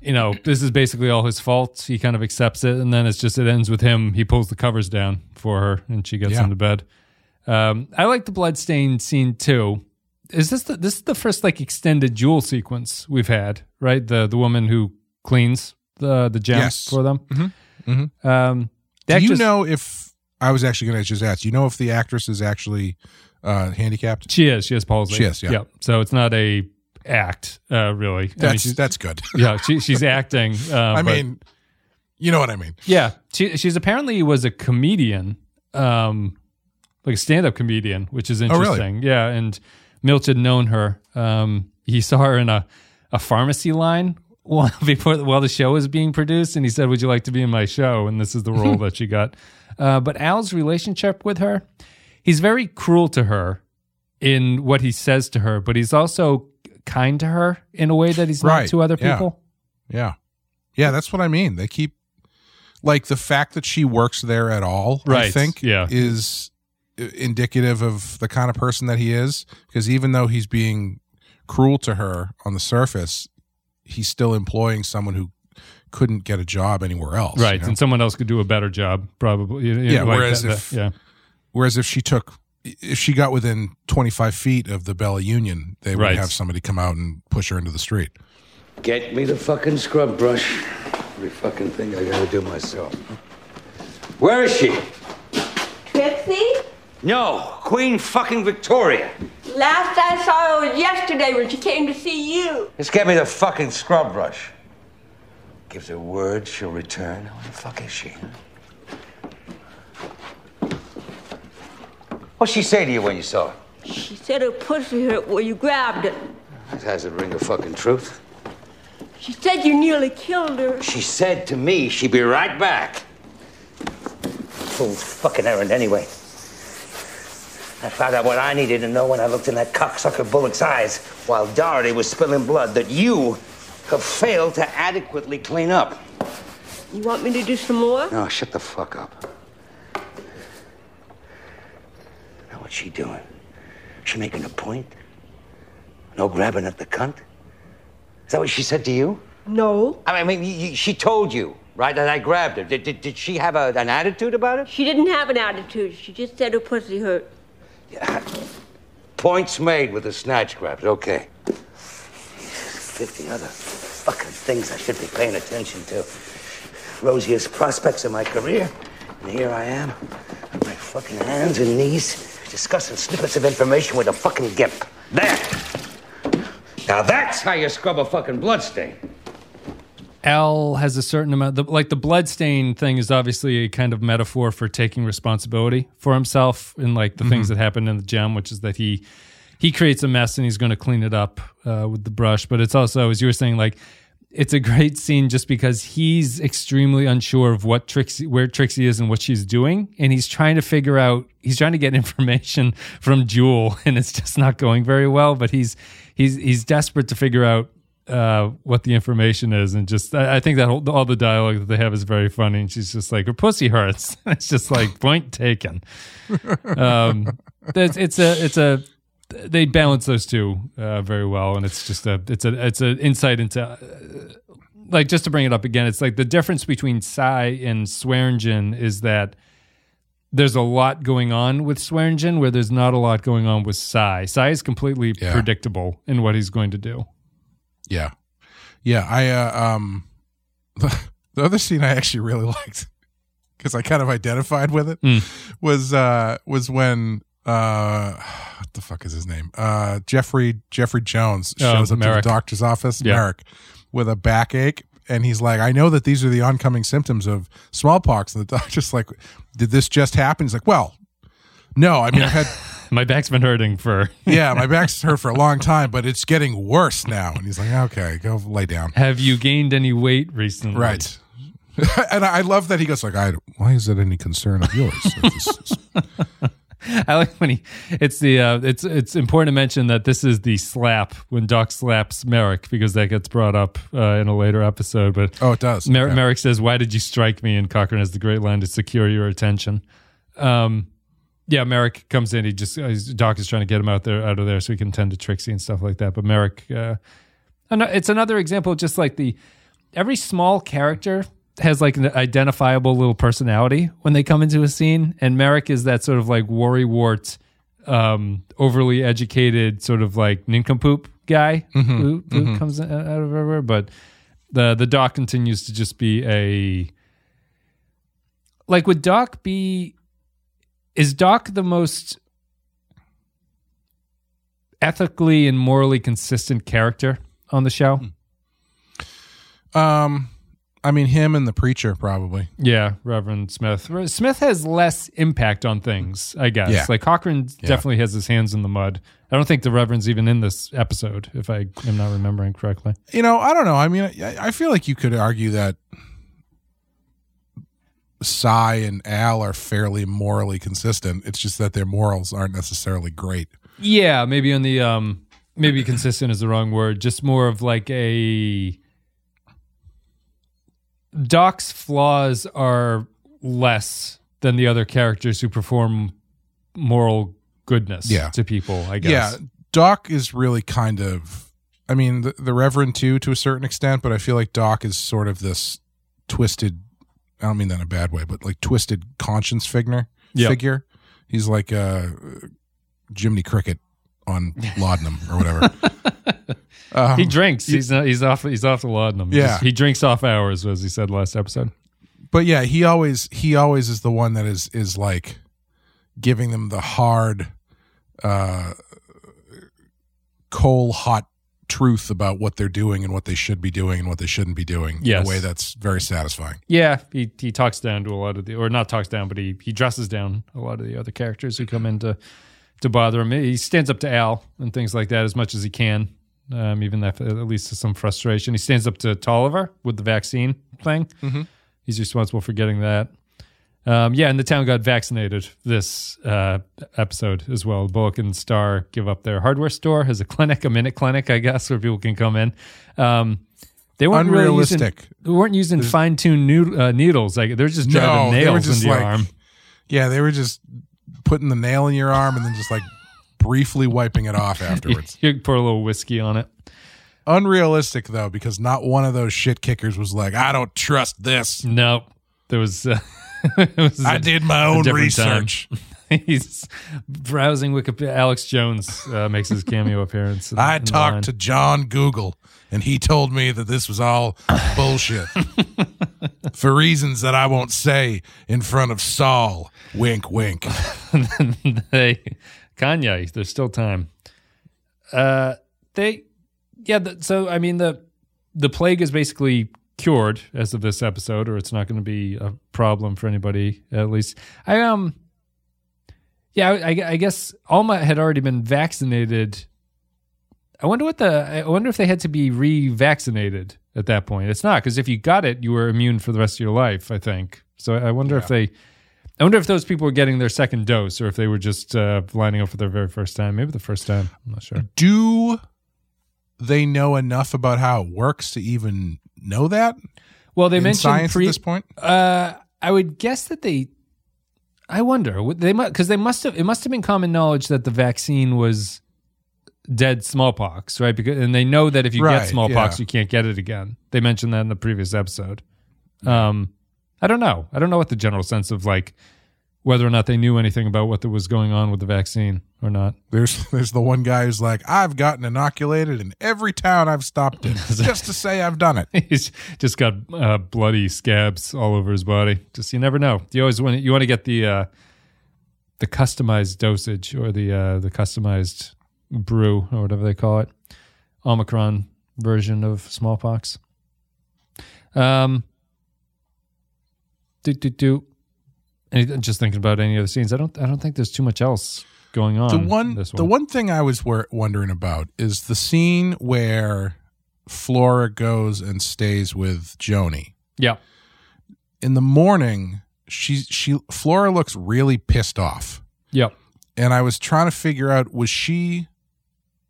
You know, this is basically all his fault. He kind of accepts it, and then it ends with him. He pulls the covers down for her, and she gets into bed. I like the bloodstain scene too. Is this is the first like extended jewel sequence we've had, right? The woman who cleans the gems for them. Mm-hmm. Mm-hmm. Do you know if I was actually going to just ask? Do you know if the actress is actually handicapped? She is. She has palsy. She is. Yeah. Yep. So it's not a act really. That's good. Yeah, she's acting. I mean, you know what I mean? Yeah. She's apparently was a comedian. Like a stand-up comedian, which is interesting. Oh, really? Yeah, and Milch had known her. He saw her in a pharmacy line while the show was being produced, and he said, would you like to be in my show? And this is the role that she got. But Al's relationship with her, he's very cruel to her in what he says to her, but he's also kind to her in a way that he's not to other people. Yeah, that's what I mean. They keep, like, the fact that she works there at all, I think, is indicative of the kind of person that he is, because even though he's being cruel to her on the surface, he's still employing someone who couldn't get a job anywhere else. Right, you know? And someone else could do a better job, probably. Whereas if she took... If she got within 25 feet of the Bella Union, they would have somebody come out and push her into the street. Get me the fucking scrub brush. Every fucking thing I gotta do myself. Where is she? Trixie? No, Queen fucking Victoria. Last I saw her was yesterday when she came to see you. Just get me the fucking scrub brush. Gives her word, she'll return. Where the fuck is she? What'd she say to you when you saw her? She said her pussy hurt where you grabbed it. That has a ring of fucking truth. She said you nearly killed her. She said to me she'd be right back. Fool's fucking errand anyway. I found out what I needed to know when I looked in that cocksucker Bullock's eyes while Doherty was spilling blood that you have failed to adequately clean up. You want me to do some more? No, shut the fuck up. What's she doing? She making a point? No grabbing at the cunt? Is that what she said to you? No. I mean, she told you, right, that I grabbed her. Did she have an attitude about it? She didn't have an attitude. She just said her pussy hurt. Yeah. Points made with the snatch grabs. Okay. 50 other fucking things I should be paying attention to. Rosiest prospects of my career. And here I am, on my fucking hands and knees, discussing snippets of information with a fucking gimp. There. Now that's how you scrub a fucking bloodstain. Al has a certain amount... the bloodstain thing is obviously a kind of metaphor for taking responsibility for himself in, like, the things that happened in the gym, which is that he creates a mess and he's going to clean it up with the brush. But it's also, as you were saying, like, it's a great scene just because he's extremely unsure of what where Trixie is and what she's doing. And he's trying to figure out, he's trying to get information from Jewel, and it's just not going very well, but he's desperate to figure out what the information is. And just, I think that all the dialogue that they have is very funny. And she's just like, her pussy hurts. It's just like, point taken. They balance those two very well, and it's just an insight into like, just to bring it up again. It's like the difference between Cy and Swearengen is that there's a lot going on with Swearengen where there's not a lot going on with Cy. Cy is completely predictable in what he's going to do. Yeah. I the other scene I actually really liked, because I kind of identified with it, was when. What the fuck is his name? Jeffrey Jones shows up Merrick. To the doctor's office, Merrick, with a backache, and he's like, I know that these are the oncoming symptoms of smallpox, and the doctor's like, did this just happen? He's like, well, no, I mean, I've had... My back's been hurting for... my back's hurt for a long time, but it's getting worse now. And he's like, okay, go lay down. Have you gained any weight recently? Right. And I love that he goes like, why is that any concern of yours? I like when it's important to mention that this is the slap, when Doc slaps Merrick, because that gets brought up in a later episode. But it does. Merrick says, why did you strike me? And Cochran has the great line to secure your attention. Merrick comes in. He just, Doc is trying to get him out of there so he can tend to Trixie and stuff like that. But Merrick, it's another example of just like every small character has like an identifiable little personality when they come into a scene. And Merrick is that sort of like worrywart, overly educated, sort of like nincompoop guy who comes out of everywhere. But the Doc continues to just be is Doc the most ethically and morally consistent character on the show? I mean, him and the preacher, probably. Yeah, Reverend Smith. Smith has less impact on things, I guess. Yeah. Like, Cochran definitely has his hands in the mud. I don't think the Reverend's even in this episode, if I am not remembering correctly. I don't know. I mean, I feel like you could argue that Cy and Al are fairly morally consistent. It's just that their morals aren't necessarily great. Yeah, maybe on the maybe consistent is the wrong word. Just more of like a Doc's flaws are less than the other characters who perform moral goodness to people, I guess. Yeah, Doc is really kind of, I mean, the Reverend too, to a certain extent, but I feel like Doc is sort of this twisted, I don't mean that in a bad way, but like twisted conscience figure. He's like Jiminy Cricket on laudanum or whatever. He drinks. He's off the laudanum. Yeah. He drinks off hours, as he said last episode. But yeah, he always is the one that is like giving them the hard, coal hot truth about what they're doing and what they should be doing and what they shouldn't be doing in a way that's very satisfying. Yeah, he talks down to a lot of he dresses down a lot of the other characters who come in to bother him. He stands up to Al and things like that as much as he can, even if it leads to some frustration. He stands up to Tolliver with the vaccine thing. Mm-hmm. He's responsible for getting that. And the town got vaccinated this episode as well. Bullock and Star give up their hardware store as a clinic, a minute clinic, I guess, where people can come in. They weren't unrealistic. They weren't using fine-tuned needles. Like, they're just driving nails into your arm. Yeah, they were just putting the nail in your arm and then just like briefly wiping it off afterwards. You pour a little whiskey on it. Unrealistic, though, because not one of those shit kickers was like, I don't trust this. Nope. There was... I did my own research. He's browsing Wikipedia. Alex Jones makes his cameo appearance. I talked to John Google, and he told me that this was all bullshit for reasons that I won't say in front of Saul. Wink, wink. Kanye, there's still time. The plague is basically cured as of this episode, or it's not going to be a problem for anybody, at least. I guess Alma had already been vaccinated. I wonder if they had to be re-vaccinated at that point. It's not, because if you got it, you were immune for the rest of your life, I think. So I wonder I wonder if those people were getting their second dose, or if they were just lining up for their very first time. Maybe the first time. I'm not sure. Do they know enough about how it works to even know that? Well, they mentioned science at this point. I would guess that I wonder, they might, because it must have been common knowledge that the vaccine was dead smallpox, right? Because, and they know that if you get smallpox, you can't get it again. They mentioned that in the previous episode. I don't know. I don't know what the general sense of like whether or not they knew anything about what was going on with the vaccine or not. There's the one guy who's like, I've gotten inoculated in every town I've stopped in just to say I've done it. He's just got bloody scabs all over his body. Just, you never know. You always want to get the customized dosage, or the customized brew, or whatever they call it, Omicron version of smallpox. And just thinking about any other scenes, I don't think there's too much else going on. The one thing I was wondering about is the scene where Flora goes and stays with Joanie. Yeah. In the morning, Flora looks really pissed off. Yeah. And I was trying to figure out, was she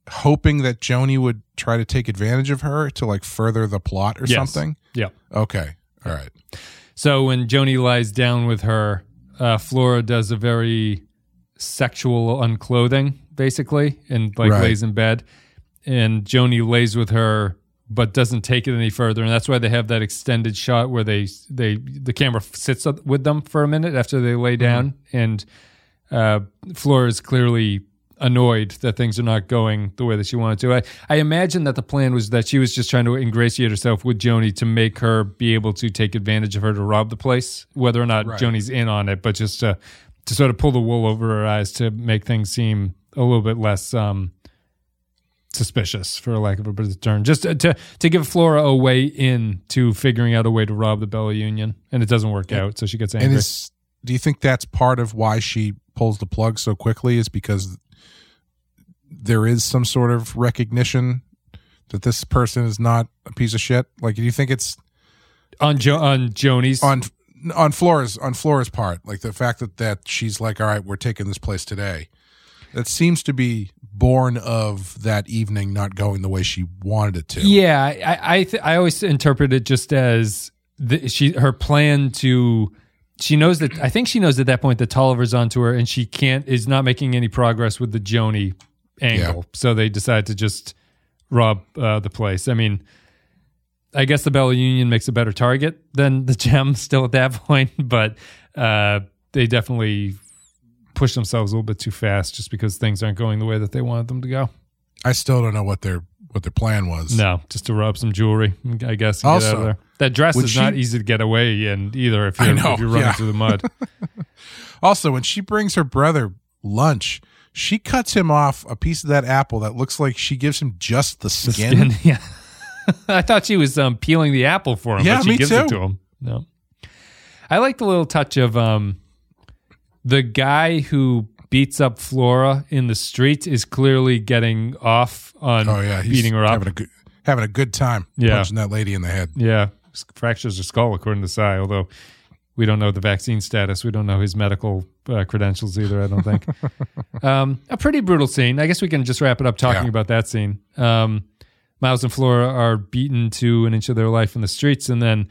hoping that Joanie would try to take advantage of her to like further the plot or something? Yeah. Okay. All right. So when Joanie lies down with her, Flora does a very sexual unclothing, basically, and like lays in bed. And Joanie lays with her, but doesn't take it any further. And that's why they have that extended shot where the camera sits up with them for a minute after they lay down. Mm-hmm. And Flora is clearly annoyed that things are not going the way that she wanted to. I imagine that the plan was that she was just trying to ingratiate herself with Joanie to make her be able to take advantage of her to rob the place, whether or not Joanie's in on it, but just to sort of pull the wool over her eyes to make things seem a little bit less suspicious, for lack of a better term, just to give Flora a way in to figuring out a way to rob the Bella Union, and it doesn't work out, so she gets angry. And do you think that's part of why she pulls the plug so quickly, is because there is some sort of recognition that this person is not a piece of shit? Like, do you think it's on Joanie's? On on Flora's part, like the fact that she's like, all right, we're taking this place today. That seems to be born of that evening not going the way she wanted it to. Yeah, I always interpret it just as her plan to. I think she knows at that point that Tolliver's onto her, and she is not making any progress with the Joanie angle. Yeah. So they decide to just rob the place. I mean, I guess the Bella Union makes a better target than the Gem still at that point, but they definitely push themselves a little bit too fast just because things aren't going the way that they wanted them to go. I still don't know what their plan was. No, just to rob some jewelry, I guess, and also, get out of there. That dress is not easy to get away in either if you're running through the mud. Also, when she brings her brother lunch, she cuts him off a piece of that apple that looks like she gives him just the skin. Yeah. I thought she was peeling the apple for him, but she gives it to him. No. I like the little touch of the guy who beats up Flora in the street is clearly getting off on beating her up. Having a good time punching that lady in the head. Yeah. Fractures her skull, according to Cy, although we don't know the vaccine status. We don't know his medical credentials either, I don't think. A pretty brutal scene. I guess we can just wrap it up talking about that scene. Miles and Flora are beaten to an inch of their life in the streets, and then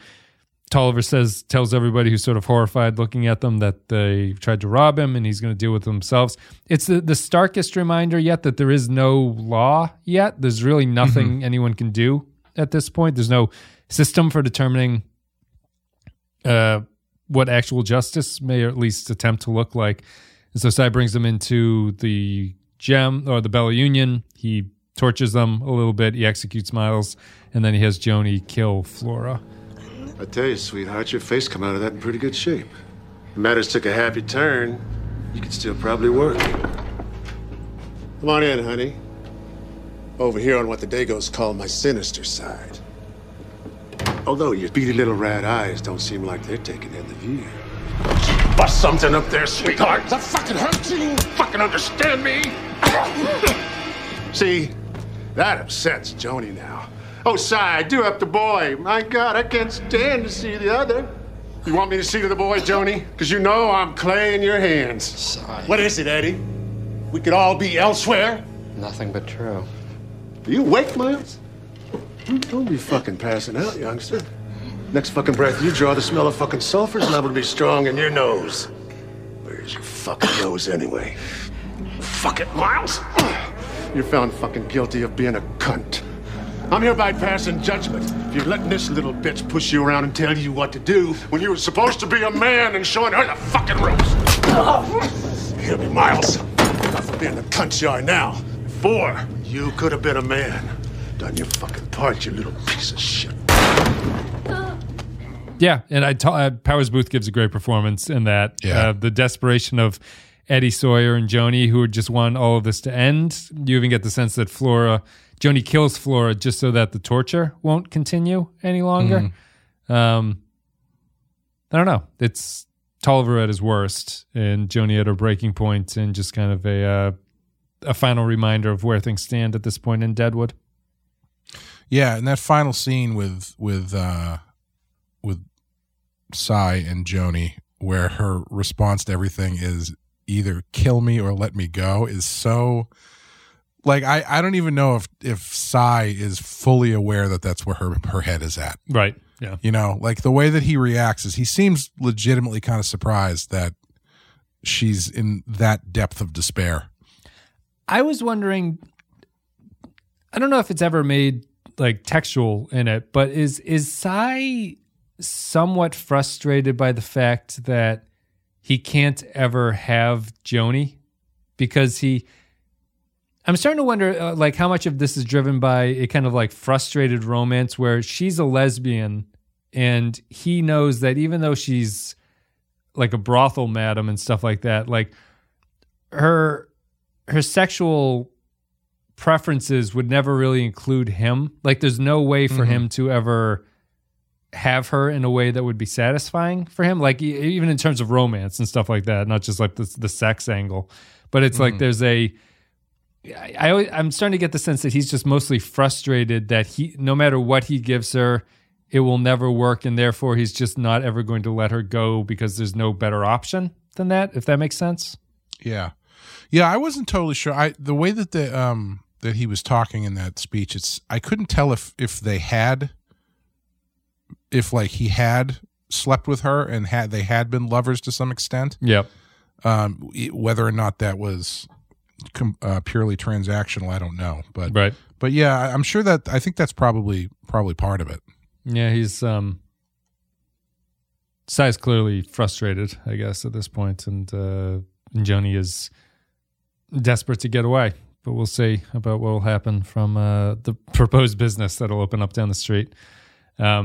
Tolliver tells everybody who's sort of horrified looking at them that they tried to rob him and he's going to deal with them themselves. It's the starkest reminder yet that there is no law yet. There's really nothing anyone can do at this point. There's no system for determining what actual justice may or at least attempt to look like. And so Cy brings them into the Gem or the Bella Union. He tortures them a little bit. He executes Miles, and then he has Joanie kill Flora. I tell you, sweetheart, your face come out of that in pretty good shape. If matters took a happy turn, you could still probably work. Come on in, honey. Over here on what the Dagos call my sinister side. Although your beady little rat eyes don't seem like they're taking in the view. Bust something up there, sweetheart. That fucking hurts you. Fucking understand me. See, that upsets Joanie now. Oh, Cy, do up the boy. My God, I can't stand to see the other. You want me to see to the boy, Joanie? Because you know I'm clay in your hands. Cy. What is it, Eddie? We could all be elsewhere? Nothing but true. Are you awake, Miles? Don't be fucking passing out, youngster. Next fucking breath you draw, the smell of fucking sulfur's liable to be strong in your nose. Where's your fucking nose, anyway? Fuck it, Miles. You're found fucking guilty of being a cunt. I'm hereby passing judgment. If you're letting this little bitch push you around and tell you what to do when you were supposed to be a man and showing her the fucking ropes. Hear me, Miles. Enough of being a cunt you are now. Before, you could have been a man. Done your fucking part, you little piece of shit. Yeah, and Powers Booth gives a great performance in that. Yeah. The desperation of Eddie Sawyer and Joanie, who just want all of this to end. You even get the sense that Joanie kills Flora just so that the torture won't continue any longer. I don't know. It's Tolliver at his worst and Joanie at her breaking point, and just kind of a final reminder of where things stand at this point in Deadwood. Yeah, and that final scene with Cy and Joanie, where her response to everything is either kill me or let me go, is so. Like, I don't even know if Cy is fully aware that that's where her head is at. Right, yeah. You know, like, the way that he reacts is he seems legitimately kind of surprised that she's in that depth of despair. I was wondering, I don't know if it's ever made, like, textual in it, but is Cy somewhat frustrated by the fact that he can't ever have Joanie? Because I'm starting to wonder, like, how much of this is driven by a kind of like frustrated romance where she's a lesbian and he knows that even though she's like a brothel madam and stuff like that, like her sexual preferences would never really include him. Like, there's no way for him to ever have her in a way that would be satisfying for him. Like, even in terms of romance and stuff like that, not just like the sex angle, but it's like there's I'm starting to get the sense that he's just mostly frustrated that no matter what he gives her, it will never work, and therefore he's just not ever going to let her go because there's no better option than that, if that makes sense. Yeah. Yeah, I wasn't totally sure. The way that the that he was talking in that speech, I couldn't tell if he had slept with her and they had been lovers to some extent. Yep. Whether or not that was purely transactional, I don't know. But right. But yeah, I'm sure that I think that's probably part of it. Yeah, he's Cy's clearly frustrated, I guess, at this point, and Joanie is desperate to get away. But we'll see about what will happen from the proposed business that'll open up down the street. I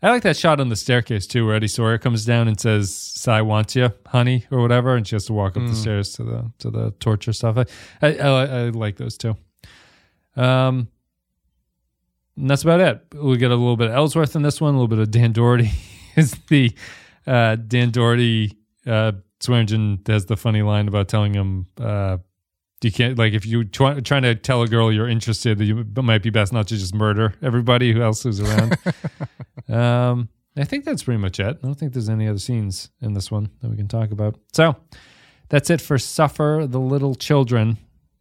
like that shot on the staircase too, where Eddie Sawyer comes down and says, "Cy wants you, honey," or whatever, and she has to walk up the stairs to the torture stuff. I like those too. And that's about it. We'll get a little bit of Ellsworth in this one, a little bit of Dan Doherty. It's the Dan Doherty. Swearengen has the funny line about telling him, you can't, like, if you're trying to tell a girl you're interested, it might be best not to just murder everybody who else is around. I think that's pretty much it. I don't think there's any other scenes in this one that we can talk about. So that's it for Suffer the Little Children.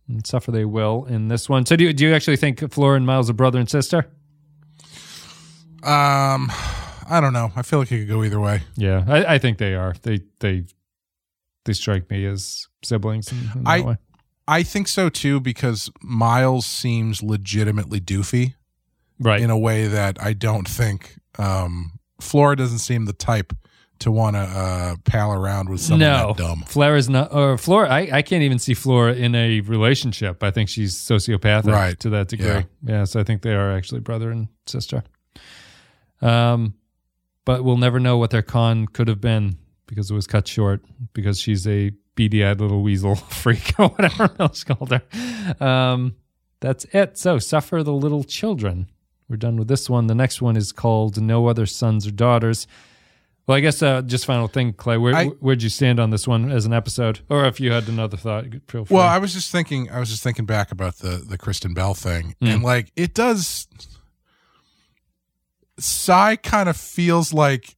And suffer they will in this one. So do you actually think Flora and Miles are brother and sister? I don't know. I feel like it could go either way. Yeah, I think they are. They strike me as siblings in that way. I think so too, because Miles seems legitimately doofy, right? In a way that I don't think Flora doesn't seem the type to want to pal around with someone that dumb. Flora's not, or Flora. I can't even see Flora in a relationship. I think she's sociopathic to that degree. Yeah, so I think they are actually brother and sister. But we'll never know what their con could have been because it was cut short because she's a beady-eyed little weasel freak or whatever else called her. That's it. So Suffer the Little Children. We're done with this one. The next one is called No Other Sons or Daughters. Well, I guess just final thing, Clay, where'd you stand on this one as an episode? Or if you had another thought, feel free. Well, I was just thinking back about the Kristen Bell thing. Mm. And like, it does, Cy kind of feels like,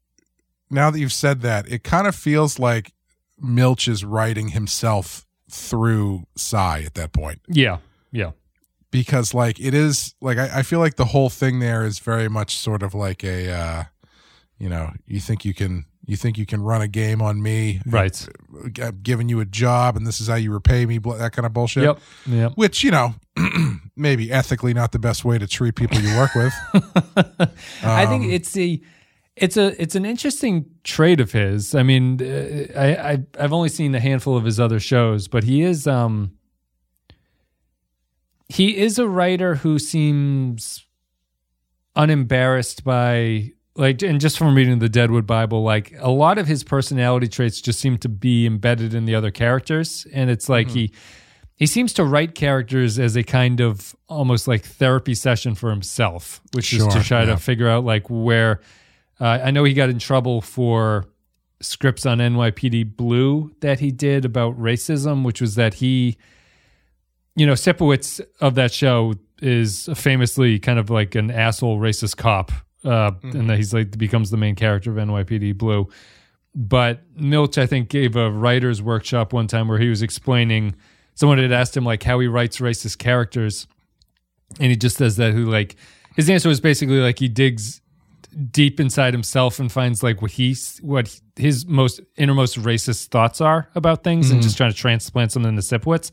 now that you've said that, it kind of feels like Milch is writing himself through Cy at that point. Yeah. Because like it is like I feel like the whole thing there is very much sort of like a you think you can run a game on me, right? I'm giving you a job and this is how you repay me, that kind of bullshit. Yep. Which, maybe ethically not the best way to treat people you work with. I think it's an interesting trait of his. I mean, I've only seen a handful of his other shows, but he is a writer who seems unembarrassed by, like, and just from reading the Deadwood Bible, like a lot of his personality traits just seem to be embedded in the other characters, and it's like he seems to write characters as a kind of almost like therapy session for himself, which is to try to figure out like where. I know he got in trouble for scripts on NYPD Blue that he did about racism, which was that he, Sipowicz of that show is famously kind of like an asshole racist cop, and that he's like becomes the main character of NYPD Blue. But Milch, I think, gave a writer's workshop one time where he was explaining, someone had asked him like how he writes racist characters, and he just says that his answer was basically like he digs deep inside himself and finds like what his most innermost racist thoughts are about things, and just trying to transplant something to Sipowicz.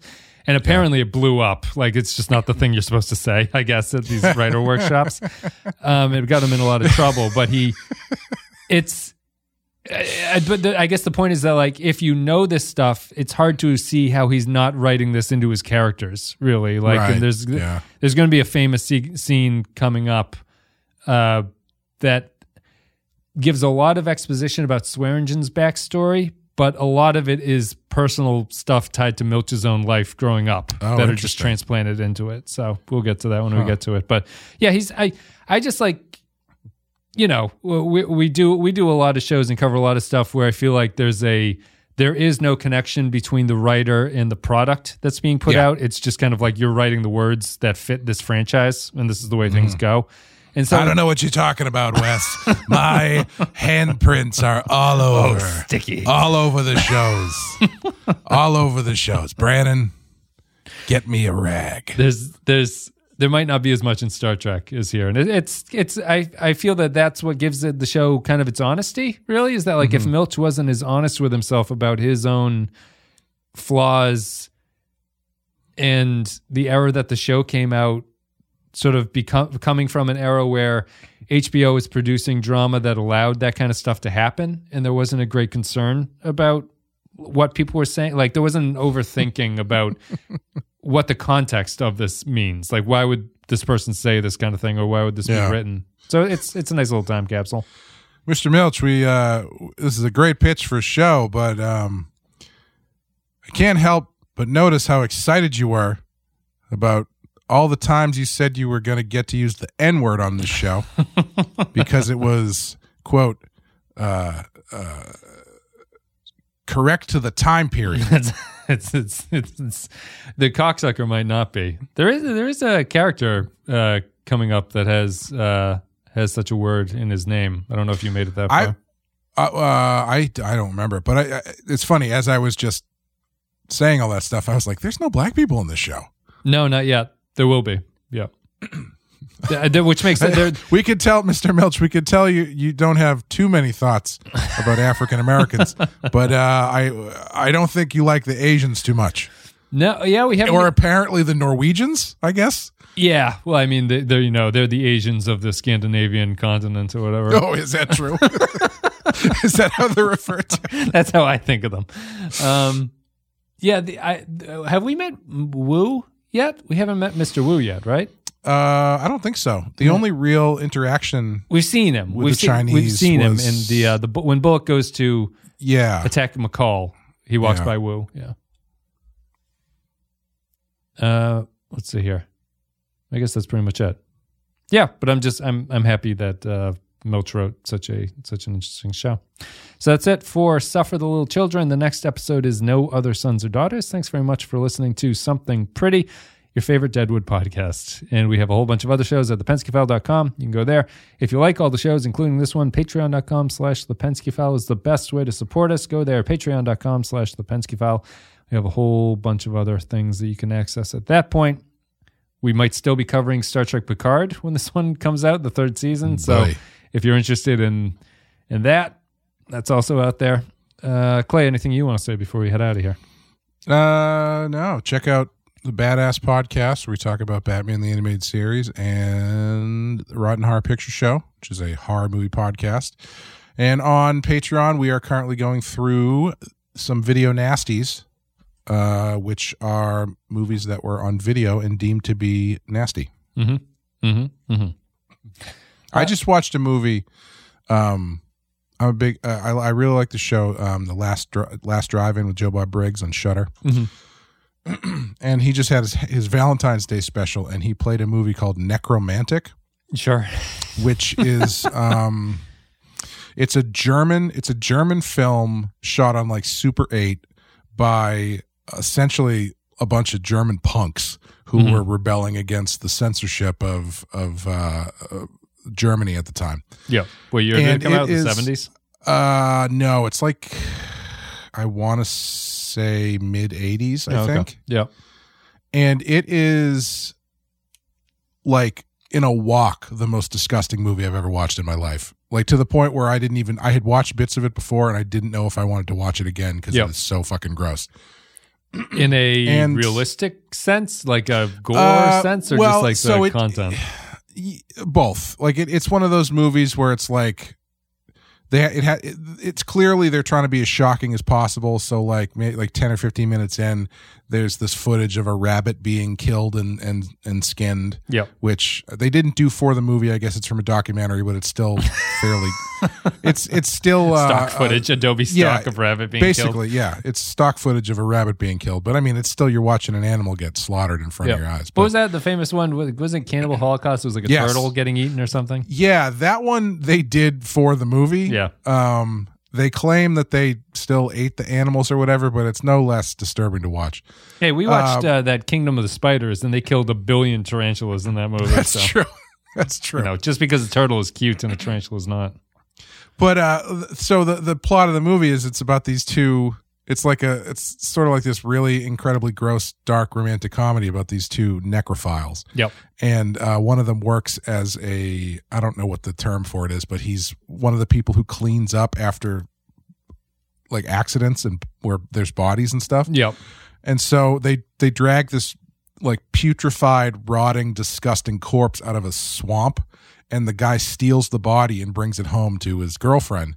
And apparently it blew up. Like, it's just not the thing you're supposed to say, I guess, at these writer workshops. It got him in a lot of trouble, but I guess the point is that like, if you know this stuff, it's hard to see how he's not writing this into his characters, really. Like, right. And there's going to be a famous scene coming up, that gives a lot of exposition about Swearengen's backstory, but a lot of it is personal stuff tied to Milch's own life growing up that are just transplanted into it. So we'll get to that when we get to it. But yeah, I just like, we do a lot of shows and cover a lot of stuff where I feel like there is no connection between the writer and the product that's being put out. It's just kind of like you're writing the words that fit this franchise, and this is the way things go. And so I don't know what you're talking about, Wes. My handprints are all over. Oh, sticky. All over the shows. All over the shows. Brannon, get me a rag. There might not be as much in Star Trek as here, and I feel that that's what gives it, the show, kind of its honesty. Really, is that like if Milch wasn't as honest with himself about his own flaws and the era that the show came out, sort of coming from an era where HBO was producing drama that allowed that kind of stuff to happen, and there wasn't a great concern about what people were saying. Like there wasn't an overthinking about what the context of this means. Like, why would this person say this kind of thing, or why would this be written? So it's a nice little time capsule. Mr. Milch, this is a great pitch for a show, but I can't help but notice how excited you were about all the times you said you were going to get to use the N-word on this show because it was, quote, correct to the time period. It's the cocksucker might not be. There is a character coming up that has such a word in his name. I don't know if you made it that far. I don't remember, but I it's funny. As I was just saying all that stuff, I was like, "There's no black people in this show." No, not yet. There will be. Yeah. Which makes it. We could tell, Mr. Milch, you don't have too many thoughts about African Americans, but I don't think you like the Asians too much. No, yeah, we have. Or apparently the Norwegians, I guess. Yeah, well, I mean, they're the Asians of the Scandinavian continent or whatever. Oh, is that true? Is that how they're referred to? That's how I think of them. Yeah, have we met Wu yet? We haven't met Mr. Wu yet, right? I don't think so. The only real interaction we've seen him with the Chinese. We've seen him in the when Bullock goes to attack McCall, he walks by Wu. Yeah. Let's see here. I guess that's pretty much it. Yeah, but I'm happy that Milch wrote such an interesting show. So that's it for Suffer the Little Children. The next episode is No Other Sons or Daughters. Thanks very much for listening to Something Pretty, your favorite Deadwood podcast. And we have a whole bunch of other shows at thepenskeyfile.com. You can go there. If you like all the shows, including this one, patreon.com/thepenskeyfile is the best way to support us. Go there, patreon.com/thepenskeyfile. We have a whole bunch of other things that you can access at that point. We might still be covering Star Trek Picard when this one comes out, the third season. So if you're interested in that, that's also out there. Clay, anything you want to say before we head out of here? No, check out the Badass Podcast, where we talk about Batman the Animated Series, and the Rotten Horror Picture Show, which is a horror movie podcast. And on Patreon, we are currently going through some video nasties, which are movies that were on video and deemed to be nasty. Mm-hmm. Mm-hmm. Mm-hmm. I just watched a movie. I'm a big. I really like the show, The Last Drive-In with Joe Bob Briggs on Shudder. Mm-hmm. And he just had his Valentine's Day special, and he played a movie called Nekromantik. Sure. Which is it's a German film shot on like Super 8 by essentially a bunch of German punks who were rebelling against the censorship of Germany at the time. Yeah. Well, you're going to come out in the 70s? No, it's like I want to say mid 80s, I think. Okay. Yeah. And it is like in a walk the most disgusting movie I've ever watched in my life. Like to the point where I had watched bits of it before and I didn't know if I wanted to watch it again because it was so fucking gross. In a realistic sense, like a gore sense, or just like the content? Both. Like it's one of those movies where it's like it's clearly they're trying to be as shocking as possible. So like 10 or 15 minutes in, there's this footage of a rabbit being killed and skinned, which they didn't do for the movie. I guess it's from a documentary, but it's still fairly it's still stock footage, Adobe stock of rabbit being killed. Basically, it's stock footage of a rabbit being killed. But I mean, it's still, you're watching an animal get slaughtered in front of your eyes. But what was that? The famous one, wasn't Cannibal Holocaust? It was like a turtle getting eaten or something? Yeah, that one they did for the movie. Yeah. They claim that they still ate the animals or whatever, but it's no less disturbing to watch. Hey, we watched that Kingdom of the Spiders, and they killed a billion tarantulas in that movie. That's true. That's true. You know, just because a turtle is cute and a tarantula is not. But so the plot of the movie is it's about these two. It's sort of like this really incredibly gross, dark romantic comedy about these two necrophiles. Yep. And one of them works as I don't know what the term for it is, but he's one of the people who cleans up after like accidents and where there's bodies and stuff. Yep. And so they drag this like putrefied, rotting, disgusting corpse out of a swamp, and the guy steals the body and brings it home to his girlfriend.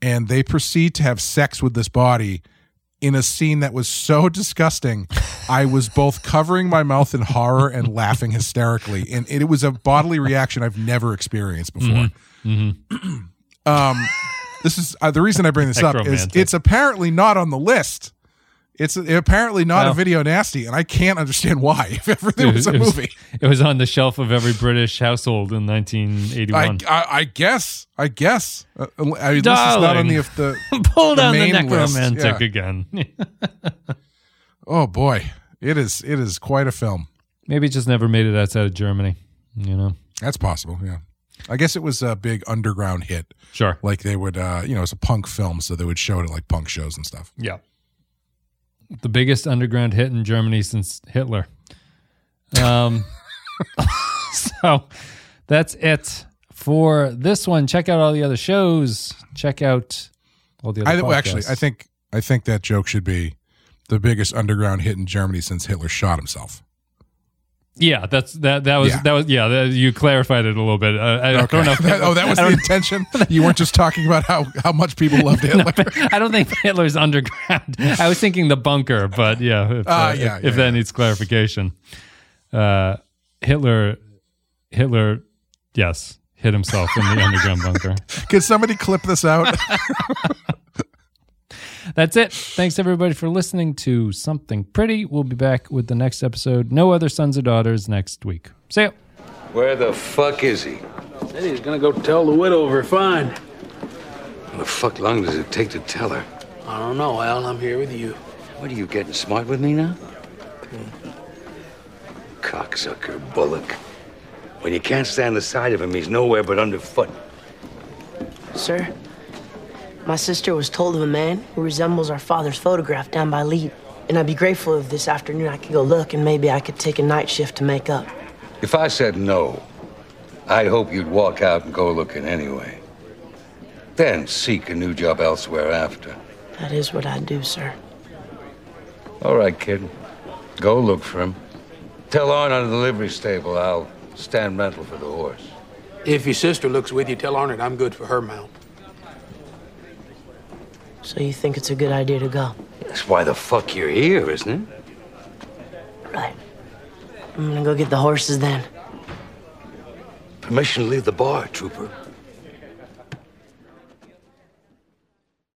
And they proceed to have sex with this body in a scene that was so disgusting. I was both covering my mouth in horror and laughing hysterically. And it was a bodily reaction I've never experienced before. Mm-hmm. This is the reason I bring this up is it's apparently not on the list. It's apparently not a video nasty, and I can't understand why. If ever there was a movie, it was on the shelf of every British household in 1981. I guess. I mean, this is not on the pull down the Nekromantik again. Oh boy, it is quite a film. Maybe it just never made it outside of Germany. You know, that's possible. Yeah, I guess it was a big underground hit. Sure, like they would, it's a punk film, so they would show it at like punk shows and stuff. Yeah. The biggest underground hit in Germany since Hitler. So that's it for this one. Check out all the other shows. Check out all the other podcasts. Actually, I think that joke should be the biggest underground hit in Germany since Hitler shot himself. Yeah, you clarified it a little bit. I don't know. That was the intention? You weren't just talking about how much people loved Hitler. No, I don't think Hitler's underground. I was thinking the bunker, but if that needs clarification. Hitler, yes, hit himself in the underground bunker. Can somebody clip this out? That's it. Thanks, everybody, for listening to Something Pretty. We'll be back with the next episode. No other sons or daughters next week. See ya. Where the fuck is he? Said he's going to go tell the widow of her find. How the fuck long does it take to tell her? I don't know, Al. I'm here with you. What, are you getting smart with me now? Cocksucker, Bullock. When you can't stand the sight of him, he's nowhere but underfoot. Sir? My sister was told of a man who resembles our father's photograph down by Lee. And I'd be grateful if this afternoon I could go look and maybe I could take a night shift to make up. If I said no, I'd hope you'd walk out and go looking anyway. Then seek a new job elsewhere after. That is what I do, sir. All right, kid. Go look for him. Tell Arn under the livery stable I'll stand rental for the horse. If your sister looks with you, tell Arnold I'm good for her mount. So you think it's a good idea to go? That's why the fuck you're here, isn't it? Right. I'm gonna go get the horses then. Permission to leave the bar, Trooper.